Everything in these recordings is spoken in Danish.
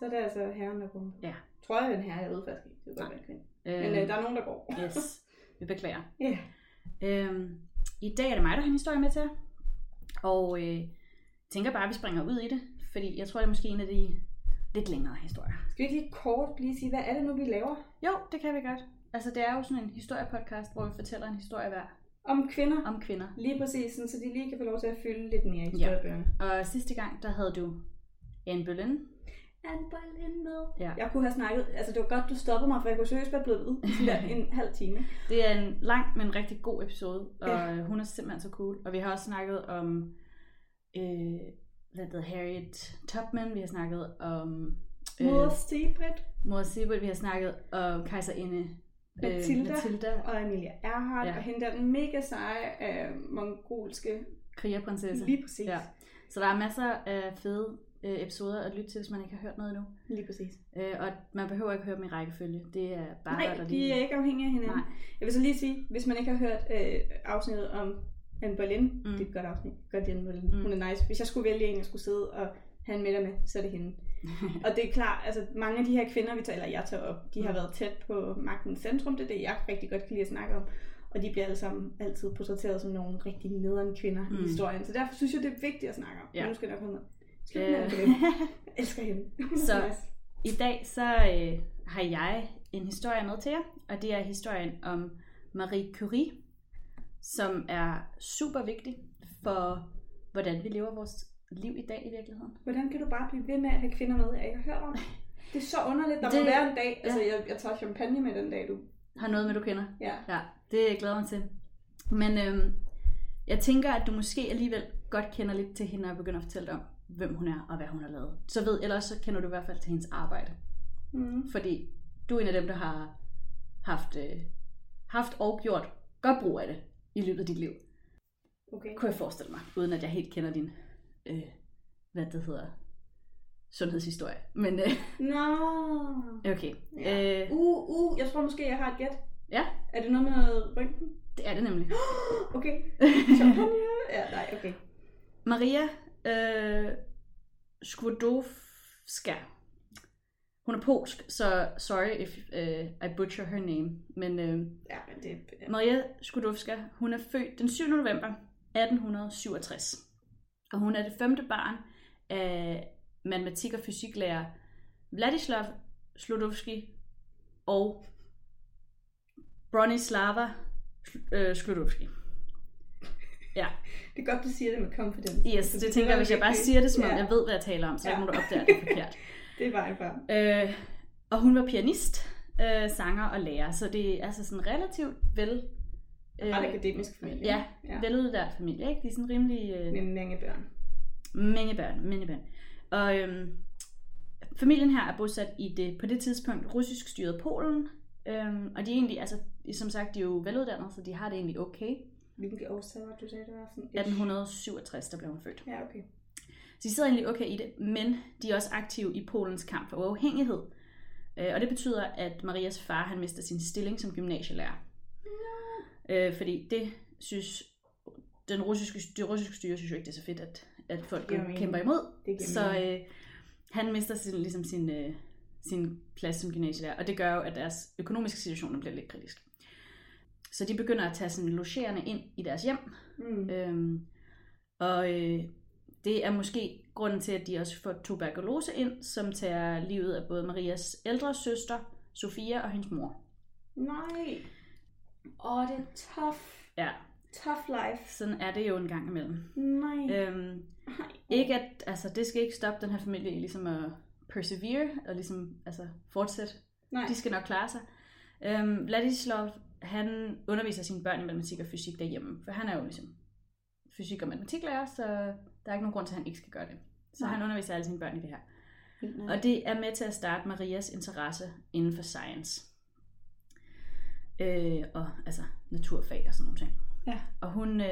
Så er det altså herren, der kommer. Ja. Tror jeg, den her er udfærdig. Det er godt være kvinde. Men der er nogen, der går. Yes. Vi beklager. Ja. Yeah. I dag er det mig, der har en historie med til jer. Og tænker bare, at vi springer ud i det. Fordi jeg tror, det er måske en af de lidt længere historier. Skal vi ikke lige kort lige sige, hvad er det nu, vi laver? Jo, det kan vi godt. Altså, det er jo sådan en historiepodcast, hvor vi fortæller en historie hver. Om kvinder. Om kvinder. Lige præcis, så de lige kan få lov til at fylde lidt mere i historiebøgerne. Ja. Og sidste gang, der havde du Anne Bølind. Ja. Jeg kunne have snakket, altså det var godt, du stoppede mig, for jeg kunne seriøst være blevet en halv time. Det er en lang, men rigtig god episode, og hun er simpelthen så cool. Og vi har også snakket om, hvad hedder Harriet Tubman, vi har snakket om Maud Seabert, vi har snakket om kejserinde Mathilda og Amelia Earhart, og hende der den mega seje mongolske krigerprinsesse. Lige præcis. Ja. Så der er masser af fede episoder at lytte til, hvis man ikke har hørt noget endnu. Lige præcis. Og man behøver ikke høre dem i rækkefølge. Det er bare de er ikke afhængige af hinanden. Nej. Jeg vil så lige sige, hvis man ikke har hørt afsnittet om Anne Bølind, det er et godt afsnit. Godt Anne Bølind. Hun er nice. Hvis jeg skulle vælge en, jeg skulle sidde og have en middag med, så er det hende. Og det er klart, altså mange af de her kvinder, jeg tager op, de har været tæt på magtens centrum. Det er det, jeg rigtig godt kan lide at snakke om. Og de bliver alle sammen altid portrætteret som nogle rigtig nederen kvinder i historien. Så derfor synes jeg, det er vigtigt at snakke om. Ja. Nu skal der komme jeg elsker hende. Så i dag så har jeg en historie med til jer, og det er historien om Marie Curie, som er super vigtig for, hvordan vi lever vores liv i dag i virkeligheden. Hvordan kan du bare blive ved med at have kvinder med, jeg ikke har hørt om? Det er så underligt, der må være en dag, altså jeg tager champagne med den dag, du har noget med, du kender. Ja. Ja, det glæder mig til. Men jeg tænker, at du måske alligevel godt kender lidt til hende, og begynder at fortælle om, hvem hun er og hvad hun har lavet. Ellers så kender du i hvert fald til hendes arbejde. Mm. Fordi du er en af dem, der har haft og gjort godt brug af det i løbet af dit liv. Okay. Kunne jeg forestille mig, uden at jeg helt kender din, sundhedshistorie. Men okay. Ja. Jeg tror måske, jeg har et gæt. Ja. Er det noget med noget røntgen? Det er det nemlig. Okay. Okay. Maria Skłodowska. Hun er polsk, så sorry if I butcher her name. Men, Maria Skłodowska, hun er født den 7. november 1867. Og hun er det femte barn af matematik- og fysiklærer Vladislav Skłodowski og Bronisława Skłodowski. Ja. Det er godt, du siger det med confidence. Yes, det tænker jeg, hvis jeg bare siger det, som om jeg ved, hvad jeg taler om, så ikke må du opdage, at det er forkert. Det er vejen frem. Og hun var pianist, sanger og lærer, så det er altså sådan relativt akademisk familie. Ja, veludlært familie, ikke? De er sådan rimelig Mange børn. Og familien her er bosat i det, på det tidspunkt, russisk styret Polen, og de er egentlig, altså som sagt, de er jo veluddannede, så de har det egentlig okay. Hvilke årsag var du sagde, det var sådan? 1867, der blev hun født. Ja, okay. Så de sidder egentlig okay i det, men de er også aktive i Polens kamp for uafhængighed. Og det betyder, at Marias far, han mister sin stilling som gymnasielærer. Ja. Fordi det synes det russiske styre synes jo ikke, det er så fedt, at folk kæmper imod. Så han mister sin plads som gymnasielærer, og det gør jo, at deres økonomiske situation bliver lidt kritisk. Så de begynder at tage sådan logerende ind i deres hjem. Mm. Det er måske grunden til, at de også får tuberkulose ind, som tager livet af både Marias ældre søster, Sofia, og hendes mor. Nej. Det er tough. Ja. Tough life. Sådan er det jo en gang imellem. Nej. Ikke at, altså det skal ikke stoppe den her familie i ligesom at persevere og ligesom altså fortsætte. Nej. De skal nok klare sig. Vladislav, han underviser sine børn i matematik og fysik derhjemme, for han er jo ligesom fysik- og matematiklærer, så der er ikke nogen grund til, at han ikke skal gøre det. Så han underviser alle sine børn i det her. Nej. Og det er med til at starte Marias interesse inden for science. Og altså naturfag og sådan noget. Ja. Og hun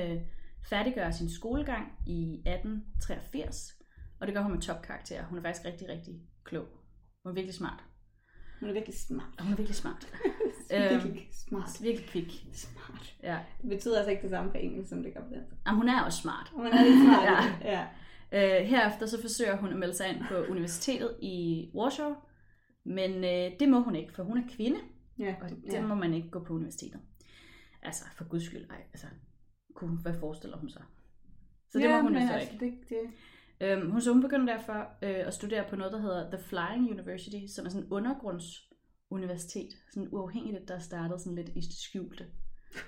færdiggør sin skolegang i 1883, og det gør hun med topkarakterer. Hun er faktisk rigtig, rigtig klog. Hun er virkelig smart. Virkelig kvik. Smart. Ja. Det betyder altså ikke det samme på engelsk, som det gør på dansk. Jamen, hun er også smart. Hun er lidt smart. Ja. Ja. Herefter så forsøger hun at melde sig ind på universitetet i Warsaw, men det må hun ikke, for hun er kvinde, og der må man ikke gå på universitetet. Altså, for guds skyld, ej, altså, hvad forestiller hun sig? Så det må hun jo så altså, ikke. Hun begynder derfor at studere på noget, der hedder The Flying University, som er sådan en undergrundsuniversitet, sådan uafhængigt, der startede sådan lidt i det skjulte.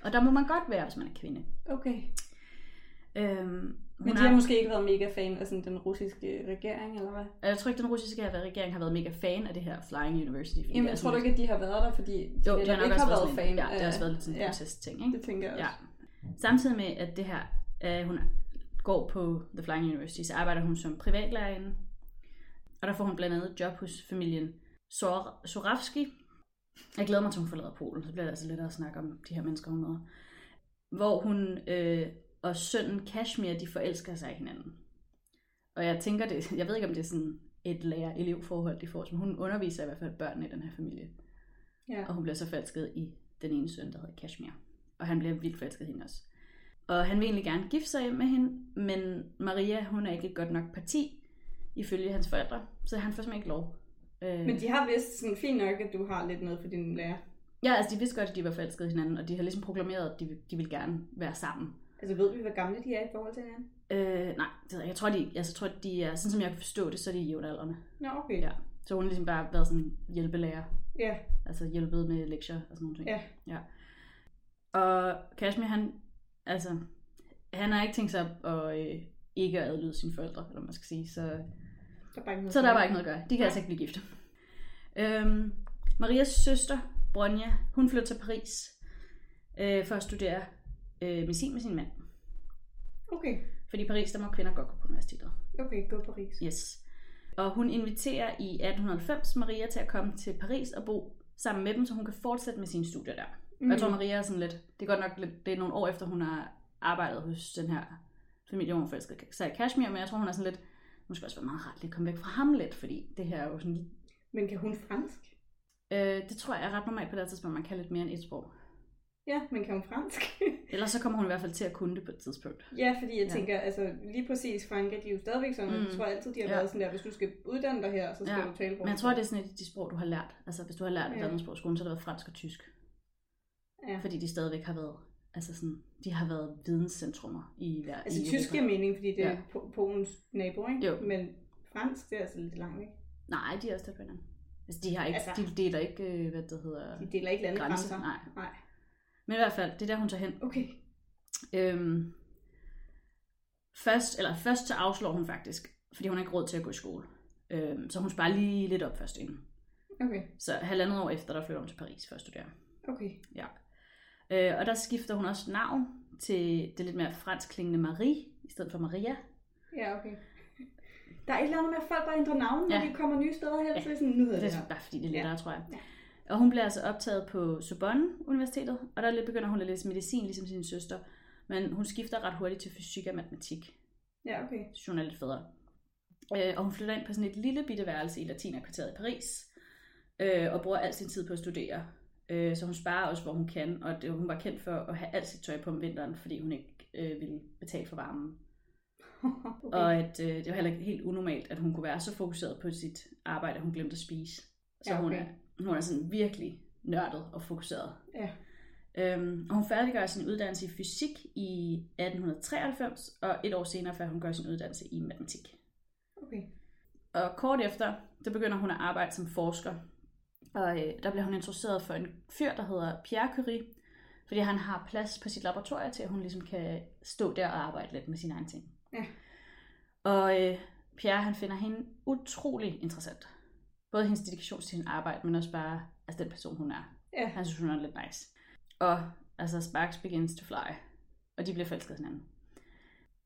Og der må man godt være, hvis man er kvinde. Okay. Men de har måske ikke været mega fan af sådan den russiske regering, eller hvad? Jeg tror ikke, den russiske regering har været mega fan af det her Flying University. Jamen, jeg tror ikke, at de har været der, fordi de nok ikke har været fan. Ja, det har også været lidt sådan en protest-ting, ikke? Det tænker jeg også. Ja. Samtidig med, at det her, hun går på The Flying University, så arbejder hun som privatlærerinde, og der får hun blandt andet job hos familien Żorawski. Jeg glæder mig til, hun forlader Polen, så bliver det altså lidt at snakke om de her mennesker, hun møder. Hvor hun og sønnen Kashmir, de forelsker sig i hinanden. Og jeg tænker det, jeg ved ikke om det er sådan et lærer-elevforhold, de får, som hun underviser i hvert fald børnene i den her familie. Ja. Og hun bliver så forelsket i den ene søn, der hedder Kashmir. Og han bliver vildt forelsket i hende også. Og han vil egentlig gerne gifte sig med hende, men Maria, hun er ikke et godt nok parti, ifølge hans forældre, så han får simpelthen ikke lov. Men de har vist sådan, fint nok, at du har lidt noget for din lærer. Ja, altså de vidste godt, at de var forelsket i hinanden, og de har ligesom proklameret, at de ville gerne være sammen. Altså ved vi, hvor gamle de er i forhold til hinanden? Nej, jeg tror, de er, sådan som jeg kan forstå det, så er de i jævnaldrende. Nå, okay. Ja. Så hun har ligesom bare været sådan hjælpelærer. Ja. Yeah. Altså hjælpet med lektier og sådan nogle ting. Yeah. Ja. Og Kashmir, han har ikke tænkt sig at ikke at adlyde sine forældre, eller man skal sige, så der er bare ikke noget at gøre. De kan altså ikke blive gift. Marias søster, Bronja, hun flytter til Paris for at studere medicin med sin mand. Okay. Fordi i Paris, der må kvinder godt gå på universitetet. Okay, gå Paris. Yes. Og hun inviterer i 1890 Maria til at komme til Paris og bo sammen med dem, så hun kan fortsætte med sine studier der. Mm. Og jeg tror, Maria er sådan lidt, det er godt nok lidt, det er nogle år efter, hun har arbejdet hos den her familie, hvor hun forelskede sig i Kashmir, men jeg tror, hun er sådan lidt, måske også være meget rart lidt at komme væk fra ham lidt, fordi det her er jo sådan. Men kan hun fransk? Det tror jeg er ret normalt på det tidspunkt, man kan lidt mere end et sprog. Ja, men kan hun fransk? Ellers så kommer hun i hvert fald til at kunne det på et tidspunkt. Ja, fordi jeg tænker, altså lige præcis Frankrig, de er jo stadigvæk sådan, jeg tror altid, de har været sådan der, hvis du skal uddanne dig her, så skal du tale fransk. Men jeg tror, det er sådan et af de sprog, du har lært. Altså hvis du har lært et andet sprog i skolen, så har det været fransk og tysk. Ja. Fordi de stadigvæk har været, altså sådan, de har været videnscentrummer i hver. Altså i tysk er mening, fordi det er Polens nabo, ikke? Jo. Men fransk, det er altså lidt langt, ikke? Nej, de er også der på hinanden. Altså de har ikke, altså, de deler ikke, hvad det hedder. De deler ikke landegrænser. Nej. Men i hvert fald, det er der, hun tager hen. Okay. Først så afslår hun faktisk, fordi hun har ikke råd til at gå i skole. Så hun sparer lige lidt op først inden. Okay. Så 1,5 år efter, der flytter hun til Paris for at studere. Okay. Ja. Og der skifter hun også navn til det lidt mere fransk klingende Marie, i stedet for Maria. Ja, okay. Der er et eller andet med, at folk bare ændrer navn, når de kommer nye steder hen, så er sådan, nu hedder det her. Det er bare fordi, det er lettere, tror jeg. Ja. Og hun bliver altså optaget på Sorbonne Universitetet, og der begynder hun at læse medicin, ligesom sin søster. Men hun skifter ret hurtigt til fysik og matematik. Ja, okay. Så hun er lidt federe. Og hun flytter ind på sådan et lille bitte værelse i latinerkvarteret i Paris, og bruger al sin tid på at studere. Så hun sparer også, hvor hun kan, og hun var kendt for at have alt sit tøj på om vinteren, fordi hun ikke ville betale for varmen. Okay. Og at det var heller ikke helt unormalt, at hun kunne være så fokuseret på sit arbejde, at hun glemte at spise. Så ja, okay. Hun er sådan virkelig nørdet og fokuseret. Ja. Og hun færdiggør sin uddannelse i fysik i 1893, og et år senere færdiggør hun sin uddannelse i matematik. Okay. Og kort efter, der begynder hun at arbejde som forsker. Og der bliver hun interesseret for en fyr, der hedder Pierre Curie, Fordi han har plads på sit laboratorium til, at hun ligesom kan stå der og arbejde lidt med sine egne ting. Ja. Og Pierre, han finder hende utrolig interessant. Både hendes dedikation til sin arbejde, men også bare altså den person, hun er. Ja. Han synes, hun er lidt nice. Og altså sparks begins to fly. Og de bliver forelsket hinanden.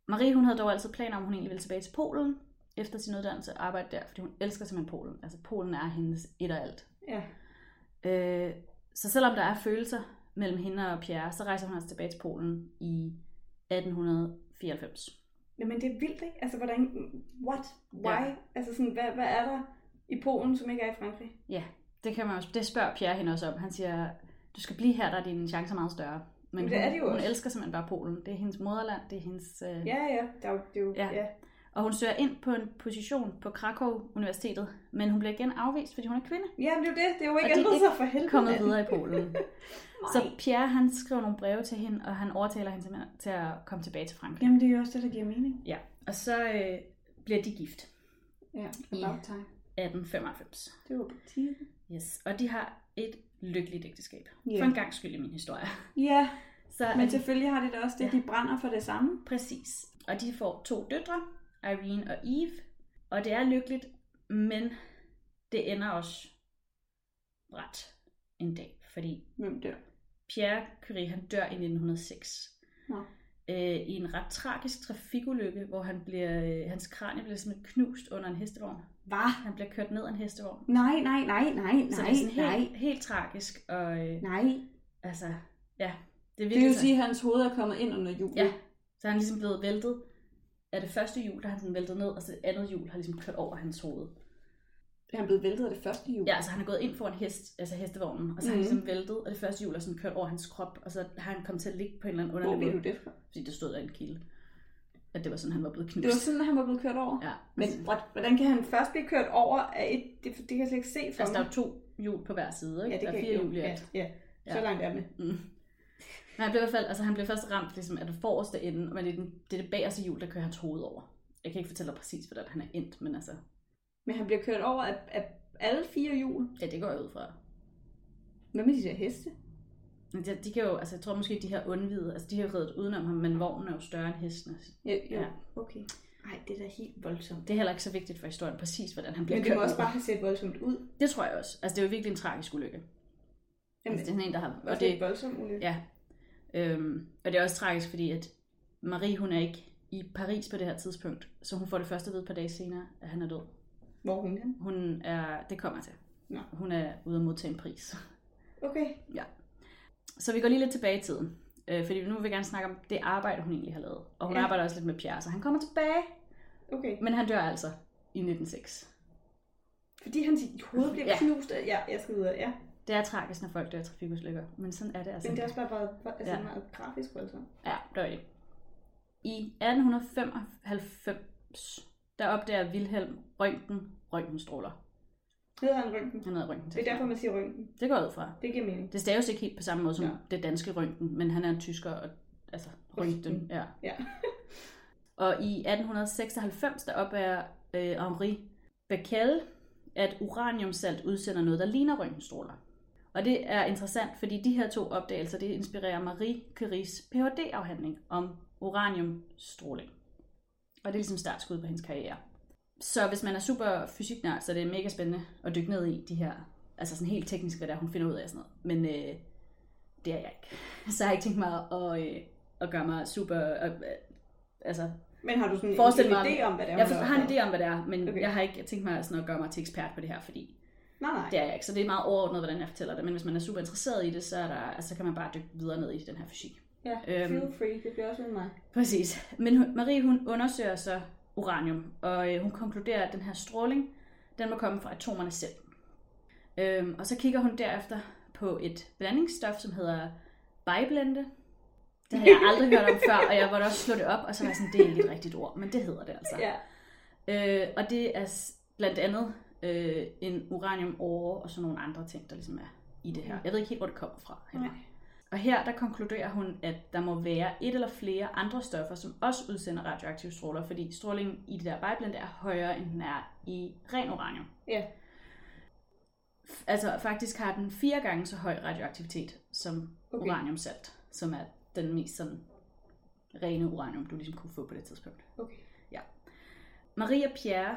Marie, hun havde dog altid planer om, hun egentlig ville tilbage til Polen efter sin uddannelse og arbejde der, fordi hun elsker simpelthen Polen. Altså Polen er hendes et og alt. Ja. Så selvom der er følelser mellem hende og Pierre, så rejser hun altså tilbage til Polen i 1894. Jamen det er vildt, ikke? Altså hvordan, what, why? Ja. Altså sådan, hvad er der i Polen, som ikke er i Frankrig? Ja, det kan man også. Det spørger Pierre hende også om. Han siger, du skal blive her, der er dine chancer meget større. Men det er det jo hun elsker simpelthen bare Polen. Det er hendes moderland, det er hendes... Ja. Og hun søger ind på en position på Krakow Universitetet, men hun bliver igen afvist, fordi hun er kvinde. Ja, det er jo det. Det er jo ikke ændret sig for helvede. Og kommet videre i Polen. Så Pierre, han skriver nogle breve til hende, og han overtaler hende til at komme tilbage til Frankrig. Jamen, det er jo også det, der giver mening. Ja, og så bliver de gift. Ja, i 1895. Det var på tide. Yes, og de har et lykkeligt ægteskab. Yeah. For en gang skyld i min historie. Ja, yeah. Men selvfølgelig har de da også det, de brænder for det samme. Præcis. Og de får 2 døtre, Irene og Eve. Og det er lykkeligt, men det ender også ret en dag, fordi hvem dør? Pierre Curie, han dør i 1906. Ja. I en ret tragisk trafikulykke, hvor han hans kranie bliver simpelthen knust under en hestevogn. Hvad? Han bliver kørt ned af en hestevogn. Nej. Så det er sådan helt tragisk. Og, altså, ja. Det vil sige, at hans hoved er kommet ind under hjulet. Ja, så han er ligesom blevet væltet. Af det første hjul, der han sådan væltet ned, og så det andet hjul har ligesom kørt over hans hoved. Han er blevet væltet af det første hjul? Ja, altså han er gået ind for en hest, altså hestevognen, og så har han ligesom væltet, og det første hjul er sådan kørt over hans krop, og så har han kommet til at ligge på en eller anden underlig måde. Hvor ved du det fra? Fordi det stod der en kilde. At det var sådan, han var blevet knust. Det var sådan, han var blevet kørt over? Ja. Men hvordan kan han først blive kørt over af et? Det kan jeg slet ikke se for mig. Der er 2 hjul på hver side, ikke? Ja, det der er 4 hjul i alt. Ja. Så langt er det. Men han blev i hvert fald, altså han blev først ramt ligesom, af det forreste ende, men det er det bagerste hjul, der kører hans hoved over. Jeg kan ikke fortælle dig præcis, hvordan han er endt, men altså... Men han bliver kørt over af alle 4 hjul? Ja, det går jeg ud fra. Hvad med de der heste? De kan jo, altså jeg tror måske, de her undvide, altså de har reddet udenom ham, men vognen er jo større end hesten. Altså. Ja, okay. Ej, det er da helt voldsomt. Det er heller ikke så vigtigt for historien, præcis hvordan han bliver kørt. Men det må også bare have set voldsomt ud. Det tror jeg også. Altså det er jo virkelig en tragisk ulykke. Jamen, altså, det er sådan en, der har... Og det er et voldsomt ulykke. Ja. Og det er også tragisk, fordi at Marie, hun er ikke i Paris på det her tidspunkt, så hun får det første at vide et par dage senere, at han er død. Hvor er hun hen? Hun er, det kommer jeg til. Nå. Hun er ude at modtage en pris. Okay. Ja. Så vi går lige lidt tilbage i tiden, fordi nu vil vi gerne snakke om det arbejde, hun egentlig har lavet. Og hun arbejder også lidt med Pierre, så han kommer tilbage. Okay. Men han dør altså i 1906. Fordi hans hoved bliver knust. Ja, jeg skal videre, ja. Det er tragisk, når folk dør af trafikulykker, men sådan er det altså. Men det er også bare altså meget grafisk, altså. Ja, det var det. I 1895, der opdager Wilhelm Røntgen røntgenstråler. Hedder han Røntgen? Han hedder Røntgen. Det er derfor, man siger Røntgen. Det går ud fra. Det giver mening. Det staves ikke helt på samme måde som det danske Røntgen, men han er en tysker, og, altså Røntgen. Ja. Og i 1896, der opdager Henri Becquerel, at uraniumsalt udsender noget, der ligner røntgenstråler. Og det er interessant, fordi de her 2 opdagelser, det inspirerer Marie Curies Ph.D.-afhandling om uraniumstråling. Og det er ligesom startskud på hendes karriere. Så hvis man er super fysiknær, så er det mega spændende at dykke ned i de her, altså sådan helt teknisk, hvad det er, hun finder ud af og sådan noget. Men det er jeg ikke. Så jeg har ikke tænkt mig at gøre mig super, altså... Men har du sådan en idé om, hvad det er? Jeg har en idé om, hvad det er, men jeg har ikke tænkt mig sådan at gøre mig til ekspert på det her, fordi det er jeg ikke. Så det er meget overordnet, hvordan jeg fortæller det. Men hvis man er super interesseret i det, så er der, altså, så kan man bare dykke videre ned i den her fysik. Ja, feel free. Det bliver også med mig. Præcis. Men Marie, hun undersøger så uranium, og hun konkluderer, at den her stråling, den må komme fra atomerne selv. Og så kigger hun derefter på et blandingsstof, som hedder byblende. Det havde jeg aldrig hørt om før, og jeg måtte også slå det op, og så var jeg sådan, det er ikke et rigtigt ord, men det hedder det altså. Yeah. Og det er blandt andet en uranium-åre og sådan nogle andre ting, der ligesom er i det her. Jeg ved ikke helt, hvor det kommer fra. Heller. Okay. Og her, der konkluderer hun, at der må være et eller flere andre stoffer, som også udsender radioaktive stråler, fordi strålingen i det der byblende er højere, end den er i ren uranium. Ja. Yeah. Altså faktisk har den 4 gange så høj radioaktivitet, som uraniumsalt, som er den mest sådan rene uranium, du ligesom kunne få på det tidspunkt. Okay. Ja. Maria og Pierre,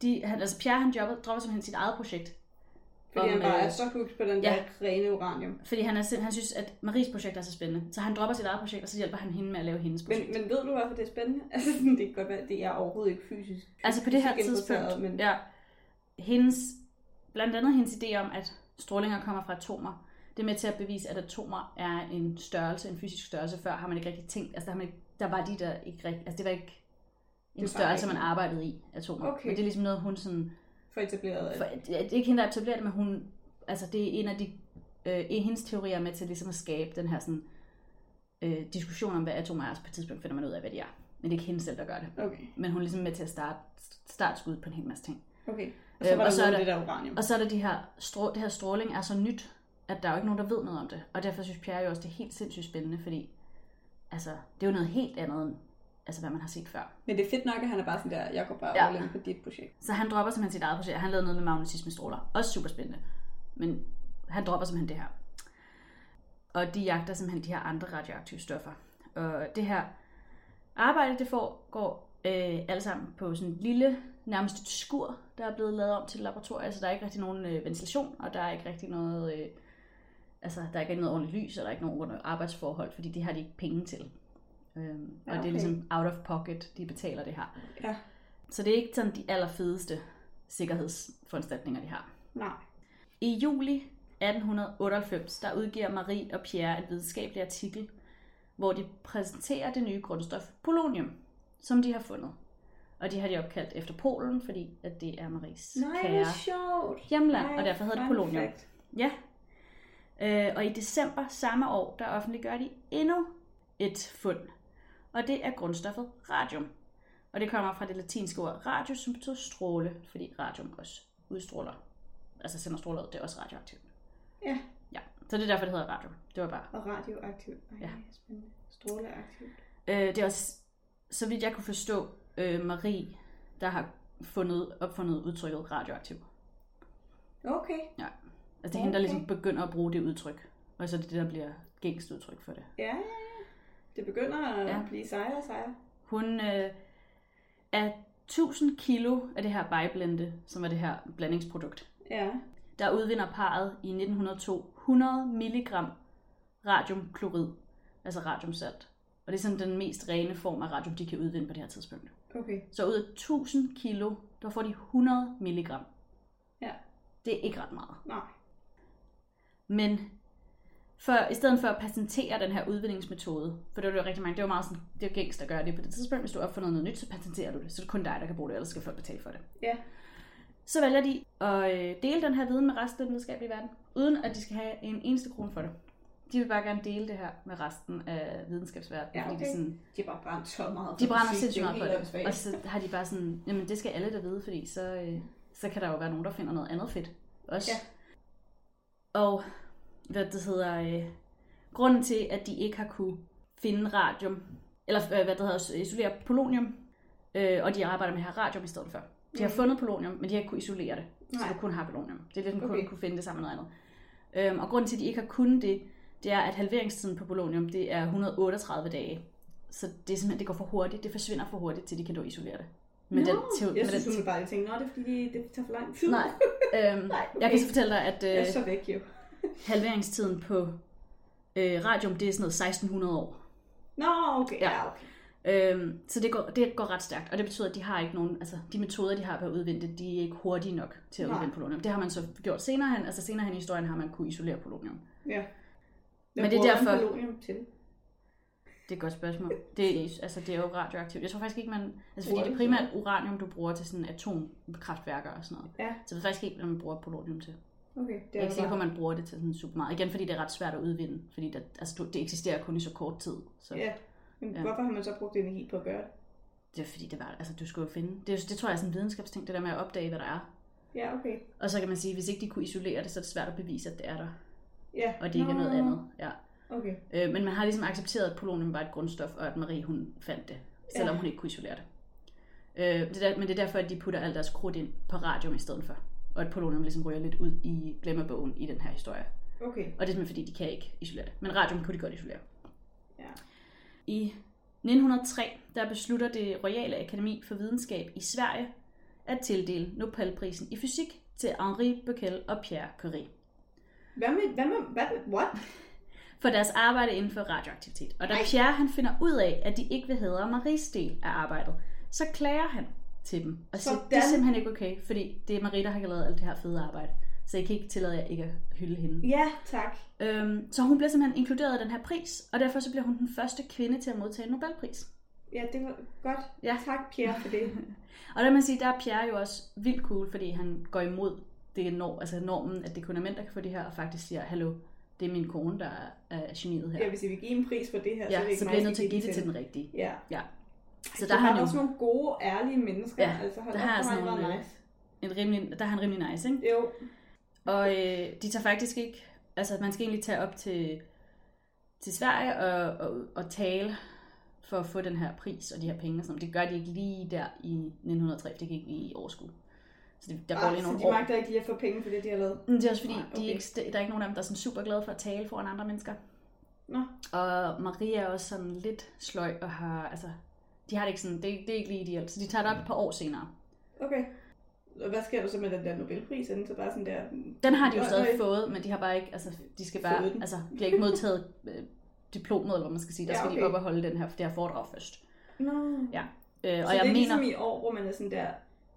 Pierre dropper simpelthen sit eget projekt. Fordi han bare er så hooked på den der rene uranium. Fordi han synes, at Maries projekt er så spændende. Så han dropper sit eget projekt, og så hjælper han hende med at lave hendes projekt. Men ved du, hvorfor det er spændende? Altså, det kan godt være, at det er overhovedet ikke fysisk. Altså på det her tidspunkt, men... ja. Blandt andet hendes idé om, at strålinger kommer fra atomer. Det er med til at bevise, at atomer er en størrelse, en fysisk størrelse. Før har man ikke rigtig tænkt, altså det var ikke en størrelse, man arbejdede i, atomer. Okay. Men det er ligesom noget, hun sådan... for etableret. Ikke hende, der etablerede det, men hun... altså det er en af de... hendes teorier med til ligesom at skabe den her sådan... diskussion om, hvad atomer er. Så på et tidspunkt finder man ud af, hvad de er. Men det er ikke hende selv, der gør det. Okay. Men hun er ligesom med til at starte skud på en hel masse ting. Okay. Og så var der de her... det her stråling er så nyt, at der er jo ikke nogen, der ved noget om det. Og derfor synes Pierre jo også, det er helt sindssygt spændende, fordi... altså, det er jo noget helt andet end... altså hvad man har set før. Men det er fedt nok, at han er bare sådan der, jeg går bare overlænge på dit projekt. Så han dropper simpelthen sit eget projekt. Han lavede noget med magnetismestråler. Også super spændende. Men han dropper simpelthen det her. Og de jagter simpelthen de her andre radioaktive stoffer. Og det her arbejde, det foregår alle sammen på sådan en lille, nærmest et skur, der er blevet lavet om til et laboratorium. Altså der er ikke rigtig nogen ventilation, og der er ikke rigtig noget, der er ikke noget ordentligt lys, og der er ikke nogen arbejdsforhold, fordi det har de ikke penge til. Og det er ligesom out of pocket, de betaler det her. Ja. Så det er ikke sådan de allerfedeste sikkerhedsforanstaltninger, de har. Nej. I juli 1898, der udgiver Marie og Pierre en videnskabelig artikel, hvor de præsenterer det nye grundstof polonium, som de har fundet. Og de har de opkaldt efter Polen, fordi at det er Maries kære hjemland, og derfor hedder det polonium. Perfekt. Ja. Og i december samme år, der offentliggør de endnu et fund. Og det er grundstoffet radium. Og det kommer fra det latinske ord radio, som betyder stråle, fordi radium også udstråler. Altså sender stråler ud, det er også radioaktivt. Ja. Ja, så det er derfor, det hedder radium. Det var bare... og radioaktivt. Ja. Spændende. Stråleaktivt. Det er også, så vidt jeg kunne forstå, Marie, der har opfundet udtrykket radioaktiv. Okay. Ja. Altså det er hende, der ligesom begynder at bruge det udtryk. Og så er det det, der bliver gængst udtryk for det. Ja. Det begynder at blive sejere og sejere. Hun er 1000 kilo af det her byblende, som er det her blandingsprodukt. Ja. Der udvinder parret i 1902 100 milligram radiumklorid, altså radiumsalt. Og det er sådan den mest rene form af radium, de kan udvinde på det her tidspunkt. Okay. Så ud af 1000 kilo, der får de 100 milligram. Ja. Det er ikke ret meget. Nej. Men... i stedet for at patentere den her udvindingsmetode, for det var jo rigtig mange, det var meget sådan, det var gængst at gøre det på det tidspunkt, hvis du opfinder noget nyt, så patenterer du det, så det er kun dig, der kan bruge det, ellers skal folk betale for det. Ja. Så vælger de at dele den her viden med resten af den videnskabelige verden, uden at de skal have en eneste krone for det. De vil bare gerne dele det her med resten af videnskabsverdenen. Ja, okay. Fordi de bare brænder så meget. De brænder sindssygt meget for det. Og så har de bare sådan, jamen det skal alle der vide, fordi så kan der jo være nogen, der finder noget andet fedt også. Ja. Og grunden til, at de ikke har kunne finde radium, eller isolere polonium, og de arbejder med her radium i stedet for. De har fundet polonium, men de har ikke kunne isolere det, så de kun har polonium. Det er lidt, man kunne finde det sammen med noget andet. Og grunden til, at de ikke har kunnet det, det er, at halveringstiden på polonium, det er 138 dage. Så det er simpelthen, det går for hurtigt, det forsvinder for hurtigt, til de kan da isolere det. Jeg synes bare, det er fordi, det tager for lang tid. Nej, okay. Jeg kan så fortælle dig, at... jeg er så væk, jo. Halveringstiden på radium, det er sådan noget 1600 år. Nå, okay. Ja, okay. Så det går ret stærkt, og det betyder, at de har ikke nogen, altså de metoder, de har på at udvinde det, de er ikke hurtige nok til at udvinde polonium. Det har man så gjort senere hen i historien, har man kunne isolere polonium. Ja. Men det er derfor... polonium til? Det er et godt spørgsmål. Det er jo radioaktivt. Jeg tror faktisk ikke, man... altså fordi det er primært uranium, du bruger til sådan atomkraftværker og sådan noget. Ja. Så det er faktisk ikke, hvad man bruger polonium til. Okay, det er jeg er ikke sikker på, at man bruger det til sådan super meget. Igen, fordi det er ret svært at udvinde, fordi det eksisterer kun i så kort tid. Så, men hvorfor har man så brugt energi på at gøre det? Det er fordi, du skulle jo finde. Det tror jeg er sådan en videnskabsting, det der med at opdage, hvad der er. Ja, okay. Og så kan man sige, at hvis ikke de kunne isolere det, så er det svært at bevise, at det er der. Ja. Og det ikke er noget andet. Ja. Okay. Men man har ligesom accepteret, at polonium var et grundstof, og at Marie, hun fandt det, selvom hun ikke kunne isolere det. Men det er derfor, at de putter alt deres krudt ind på radium i stedet for. Og at polonium ligesom ryger lidt ud i glemmebogen i den her historie. Okay. Og det er simpelthen fordi, de kan ikke isolere det. Men radium kunne de godt isolere. Ja. I 1903, der beslutter det Royale Akademi for Videnskab i Sverige at tildele Nobelprisen i fysik til Henri Becquerel og Pierre Curie. Hvad? For deres arbejde inden for radioaktivitet. Og da Pierre han finder ud af, at de ikke vil hædre Maries del af arbejdet, så klager han til dem. Og så det er simpelthen ikke okay, fordi det er Marie, der har lavet alt det her fede arbejde. Så jeg kan ikke tillade jer ikke at hylde hende. Ja, tak. Så hun bliver simpelthen inkluderet i den her pris, og derfor så bliver hun den første kvinde til at modtage en Nobelpris. Ja, det var godt. Ja. Tak Pierre for det. Og der må man sige, der er Pierre jo også vildt cool, fordi han går imod det normen, at det kun er mænd, der kan få det her, og faktisk siger, hallo, det er min kone, der er geniet her. Ja, hvis I vil give en pris for det her, ja, så bliver jeg nødt til at give det til den rigtige. Ja. Ja. Så der har han også nogle gode, ærlige mennesker. Ja, altså, der har sådan nogle, nice. Der har han rimelig nice, ikke? Jo. Og de tager faktisk ikke, altså man skal egentlig tage op til Sverige og tale for at få den her pris og de her penge og sådan. Det gør de ikke lige der i 1903, det gik ikke i overskud. Så det, der går lige nogle år. Så de magter ikke lige at få penge for det, de har lavet? Det er også fordi, der er ikke nogen af dem, der er sådan super glade for at tale foran andre mennesker. Nå. Og Maria er også sådan lidt sløj og har, altså, de har det ikke sådan, det er ikke lige ideelt. Så de tager det op et par år senere. Okay. Hvad sker der så med den der Nobelpris? Den så bare sådan der. Den har de jo stadig fået, men de har bare ikke, altså de skal bare, altså de har ikke modtaget diplomet eller hvad man skal sige. Der skal de op og holde den her, det her foredrag først. Nå. Ja. Og så jeg det er ligesom i år, hvor man er sådan der,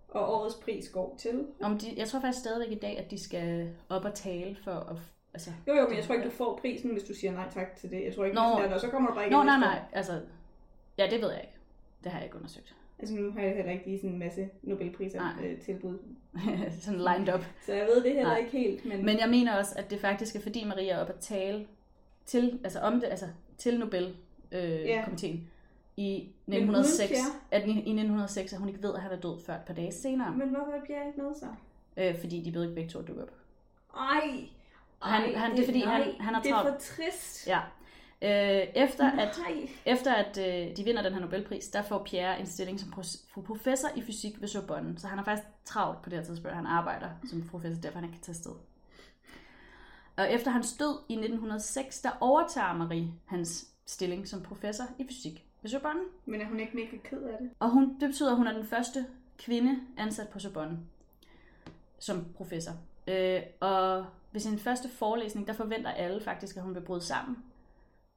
og årets pris går til. Jeg tror faktisk stadigvæk i dag, at de skal op og tale for at. Altså, jo, men jeg tror ikke du får prisen, hvis du siger nej tak til det. Jeg tror ikke sådan der, og så kommer du bare ikke. Nej, altså, ja det ved jeg ikke. Det har jeg ikke undersøgt. Altså nu har jeg heller ikke lige sådan en masse Nobelpriser tilbud. Sådan lined up. Så jeg ved det heller ikke helt. Men jeg mener også, at det faktisk er fordi Maria er oppe at tale til, altså om det, altså til Nobelkomiteen i 1906. At i 1906, at hun ikke ved, at han er død før et par dage senere. Men hvorfor er Pierre ikke med så? Fordi de ved ikke begge to at dukke op. Det er fordi han har travlt. Det er for trist. Ja. Efter at de vinder den her Nobelpris, der får Pierre en stilling som professor i fysik ved Sorbonne. Så han er faktisk travlt på det her tidspunkt. Han arbejder som professor, derfor han ikke kan tage sted. Og efter hans død i 1906, der overtager Marie hans stilling som professor i fysik ved Sorbonne. Men er hun ikke mega ked af det? Og det betyder, at hun er den første kvinde ansat på Sorbonne som professor. Og ved sin første forelæsning, der forventer alle faktisk, at hun vil bryde sammen.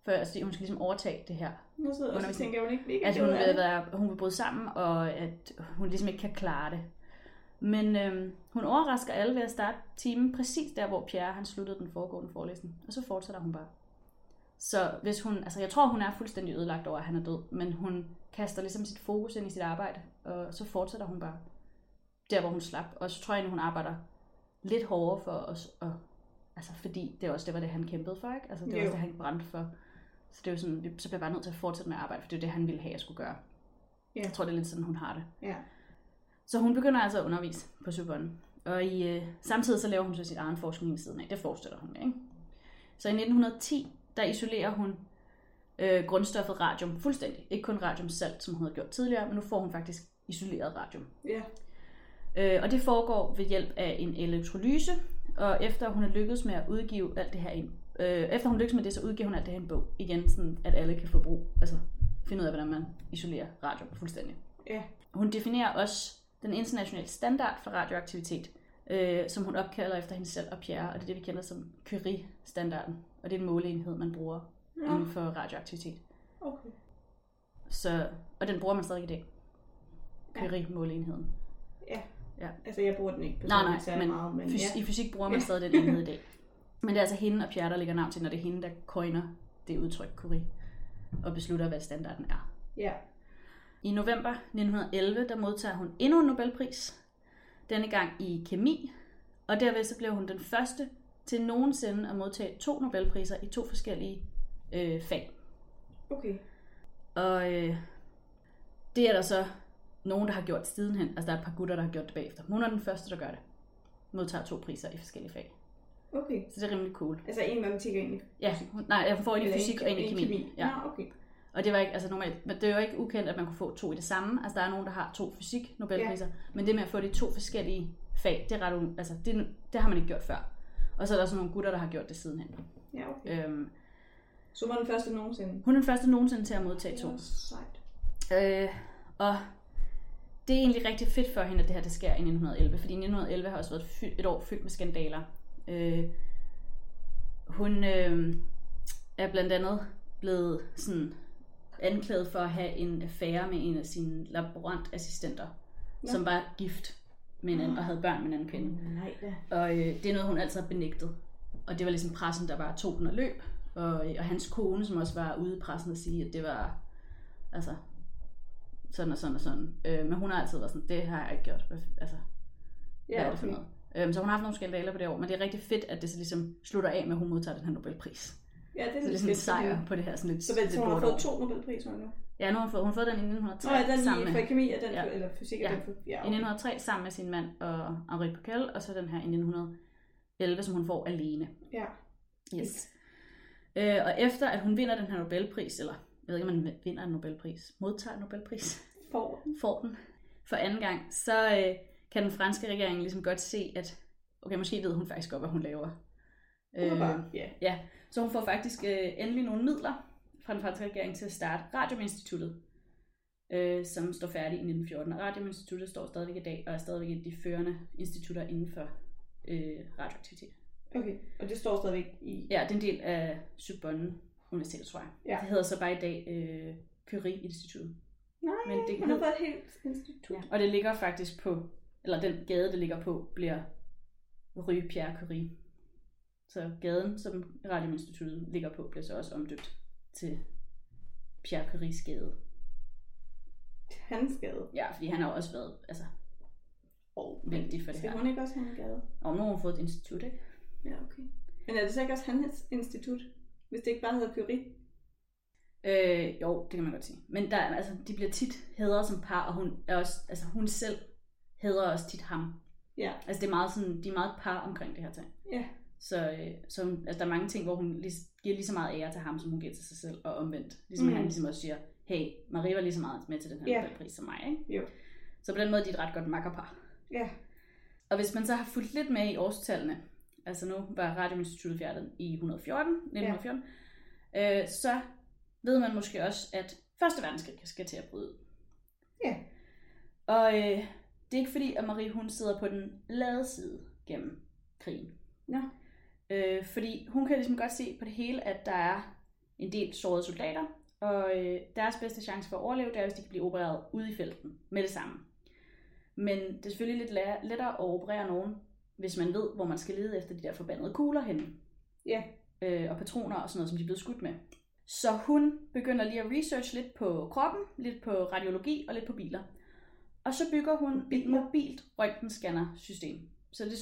For altså, hun skal ligesom overtage det her. Og så tænker hun ikke mega ked af det. At hun vil bryde sammen, og at hun ligesom ikke kan klare det. Men hun overrasker alle ved at starte timen præcis der, hvor Pierre han sluttede den foregående forelæsning. Og så fortsætter hun bare. Så hvis hun, altså jeg tror hun er fuldstændig ødelagt over, at han er død. Men hun kaster ligesom sit fokus ind i sit arbejde, og så fortsætter hun bare der, hvor hun slap. Og så tror jeg egentlig, hun arbejder lidt hårdere for os. Og, altså fordi det også det var det, han kæmpede for, ikke? Altså det var også det, han brændte for. Så det er jo sådan, så bliver jeg bare nødt til at fortsætte med at arbejde, for det er det, han ville have, at jeg skulle gøre. Yeah. Jeg tror, det er lidt sådan, hun har det. Yeah. Så hun begynder altså at undervise på Sorbonne. Og samtidig så laver hun så sit egen forskning i siden af. Det fortsætter hun med, ikke? Så i 1910, der isolerer hun grundstoffet radium fuldstændig. Ikke kun radiumsalt, som hun havde gjort tidligere, men nu får hun faktisk isoleret radium. Yeah. Og det foregår ved hjælp af en elektrolyse. Og efter hun har lykkedes med at udgive alt det her ind, efter hun lykkes med det, så udgiver hun alt det her en bog igen, sådan at alle kan få brug, altså finde ud af, hvordan man isolerer radium fuldstændig. Ja. Hun definerer også den internationale standard for radioaktivitet, som hun opkalder efter hende selv og Pierre, og det er det, vi kender som Curie-standarden, og det er en måleenhed, man bruger inden for radioaktivitet. Okay. Så, og den bruger man stadig i dag. Curie-måleenheden. Ja. Altså jeg bruger den ikke personligt særlig meget, men i fysik bruger man stadig den enhed i dag. Men det er altså hende og Pierre, der ligger navn til, når det er hende, der coiner det udtryk Curie og beslutter, hvad standarden er. Ja. I november 1911, der modtager hun endnu en Nobelpris, denne gang i kemi, og derved så blev hun den første til nogensinde at modtage 2 Nobelpriser i 2 forskellige fag. Okay. Og det er der så nogen, der har gjort sidenhen, altså der er et par gutter, der har gjort det bagefter. Hun er den første, der gør det. Modtager 2 priser i forskellige fag. Okay. Så det er rimelig cool. Altså en matematik og en i fysik? Ja, jeg får en i fysik og en i kemi. Ja. Ja, okay. Og det var ikke, altså normalt, men det er jo ikke ukendt, at man kunne få 2 i det samme. Altså der er nogen, der har 2 fysik Nobelpriser, men det med at få det i 2 forskellige fag, det er ret, altså det har man ikke gjort før. Og så er der sådan nogle gutter, der har gjort det sidenhen. Ja, okay. Så var den første nogensinde? Hun er den første nogensinde til at modtage to. Sejt. Og det er egentlig rigtig fedt for hende, at det her det sker i 1911, fordi 1911 har også været et år fyldt med skandaler. Hun er blandt andet blevet sådan anklaget for at have en affære med en af sine laborantassistenter, ja, som var gift med en anden, og havde børn med en anden kvinde. Nej, ja. Og det er noget, hun altid har benægtet. Og det var ligesom pressen, der bare tog den og løb. Og hans kone, som også var ude i pressen og sige, at det var altså sådan og sådan og sådan. Men hun har altid været sådan, det har jeg ikke gjort. Altså, ja, hvad er det for noget? Så hun har haft nogle skandaler på det år, men det er rigtig fedt, at det så ligesom slutter af med, at hun modtager den her Nobelpris. Ja, det er lidt en sejr på det her. Sådan lidt, så vent, hun har fået 2 Nobelpriser nu? Ja, nu har hun fået den i 1903. Nej, den i kemi, eller fysik, ja, den for, ja, okay. I 1903 sammen med sin mand og Henri Becquerel, og så den her i 1911, som hun får alene. Ja. Yes. Og efter at hun vinder den her Nobelpris, eller jeg ved ikke, om man vinder en Nobelpris, modtager en Nobelpris, får den for anden gang, så kan den franske regering ligesom godt se, at okay, måske ved hun faktisk godt, hvad hun laver. Ja. Så hun får faktisk endelig nogle midler fra den franske regering til at starte Radioinstituttet, som står færdig i 1914. Radioinstituttet står stadigvæk i dag, og er stadigvæk et af de førende institutter inden for radioaktivitet. Okay, og det står stadigvæk i... Ja, det er en del af Sorbonne Universitetet, tror jeg. Ja. Det hedder så bare i dag Curie-instituttet. Nej, men det kan... var et helt institut. Ja. Og det ligger faktisk på... Eller den gade, det ligger på, bliver Rue Pierre Curie. Så gaden, som Radioinstituttet ligger på, bliver så også omdøbt til Pierre Curies gade. Hans gade? Ja, fordi han har også været vigtig for det her. Skal hun ikke også have en gade? Og nu har hun fået et institut, ikke? Ja, okay. Men er det så ikke også hans institut, hvis det ikke bare hedder Curie? Jo, det kan man godt sige. Men der, altså, de bliver tit hædret som par, og hun er også, altså, hun selv hædrer også tit ham. Ja. Altså det er meget sådan, de er meget par omkring det her ting. Ja. Så altså, der er mange ting, hvor hun giver lige så meget ære til ham, som hun giver til sig selv, og omvendt. Ligesom han ligesom også siger, hey, Marie var lige så meget med til den her Nobelpris som mig, ikke? Jo. Så på den måde de er et ret godt makkerpar. Ja. Og hvis man så har fulgt lidt med i årstallene, altså nu var Radioinstituttet fjernet i 1914, så ved man måske også, at Første Verdenskrig skal til at bryde ud. Ja. Og det er ikke fordi, at Marie hun sidder på den lade side gennem krigen. Ja. Fordi hun kan ligesom godt se på det hele, at der er en del sårede soldater, og deres bedste chance for at overleve, det er, hvis de kan blive opereret ude i felten med det samme. Men det er selvfølgelig lidt lettere at operere nogen, hvis man ved, hvor man skal lede efter de der forbandede kugler henne. Ja. Og patroner og sådan noget, som de er blevet skudt med. Så hun begynder lige at researche lidt på kroppen, lidt på radiologi og lidt på biler. Og så bygger hun et mobilt røntgenscanner-system. Så det er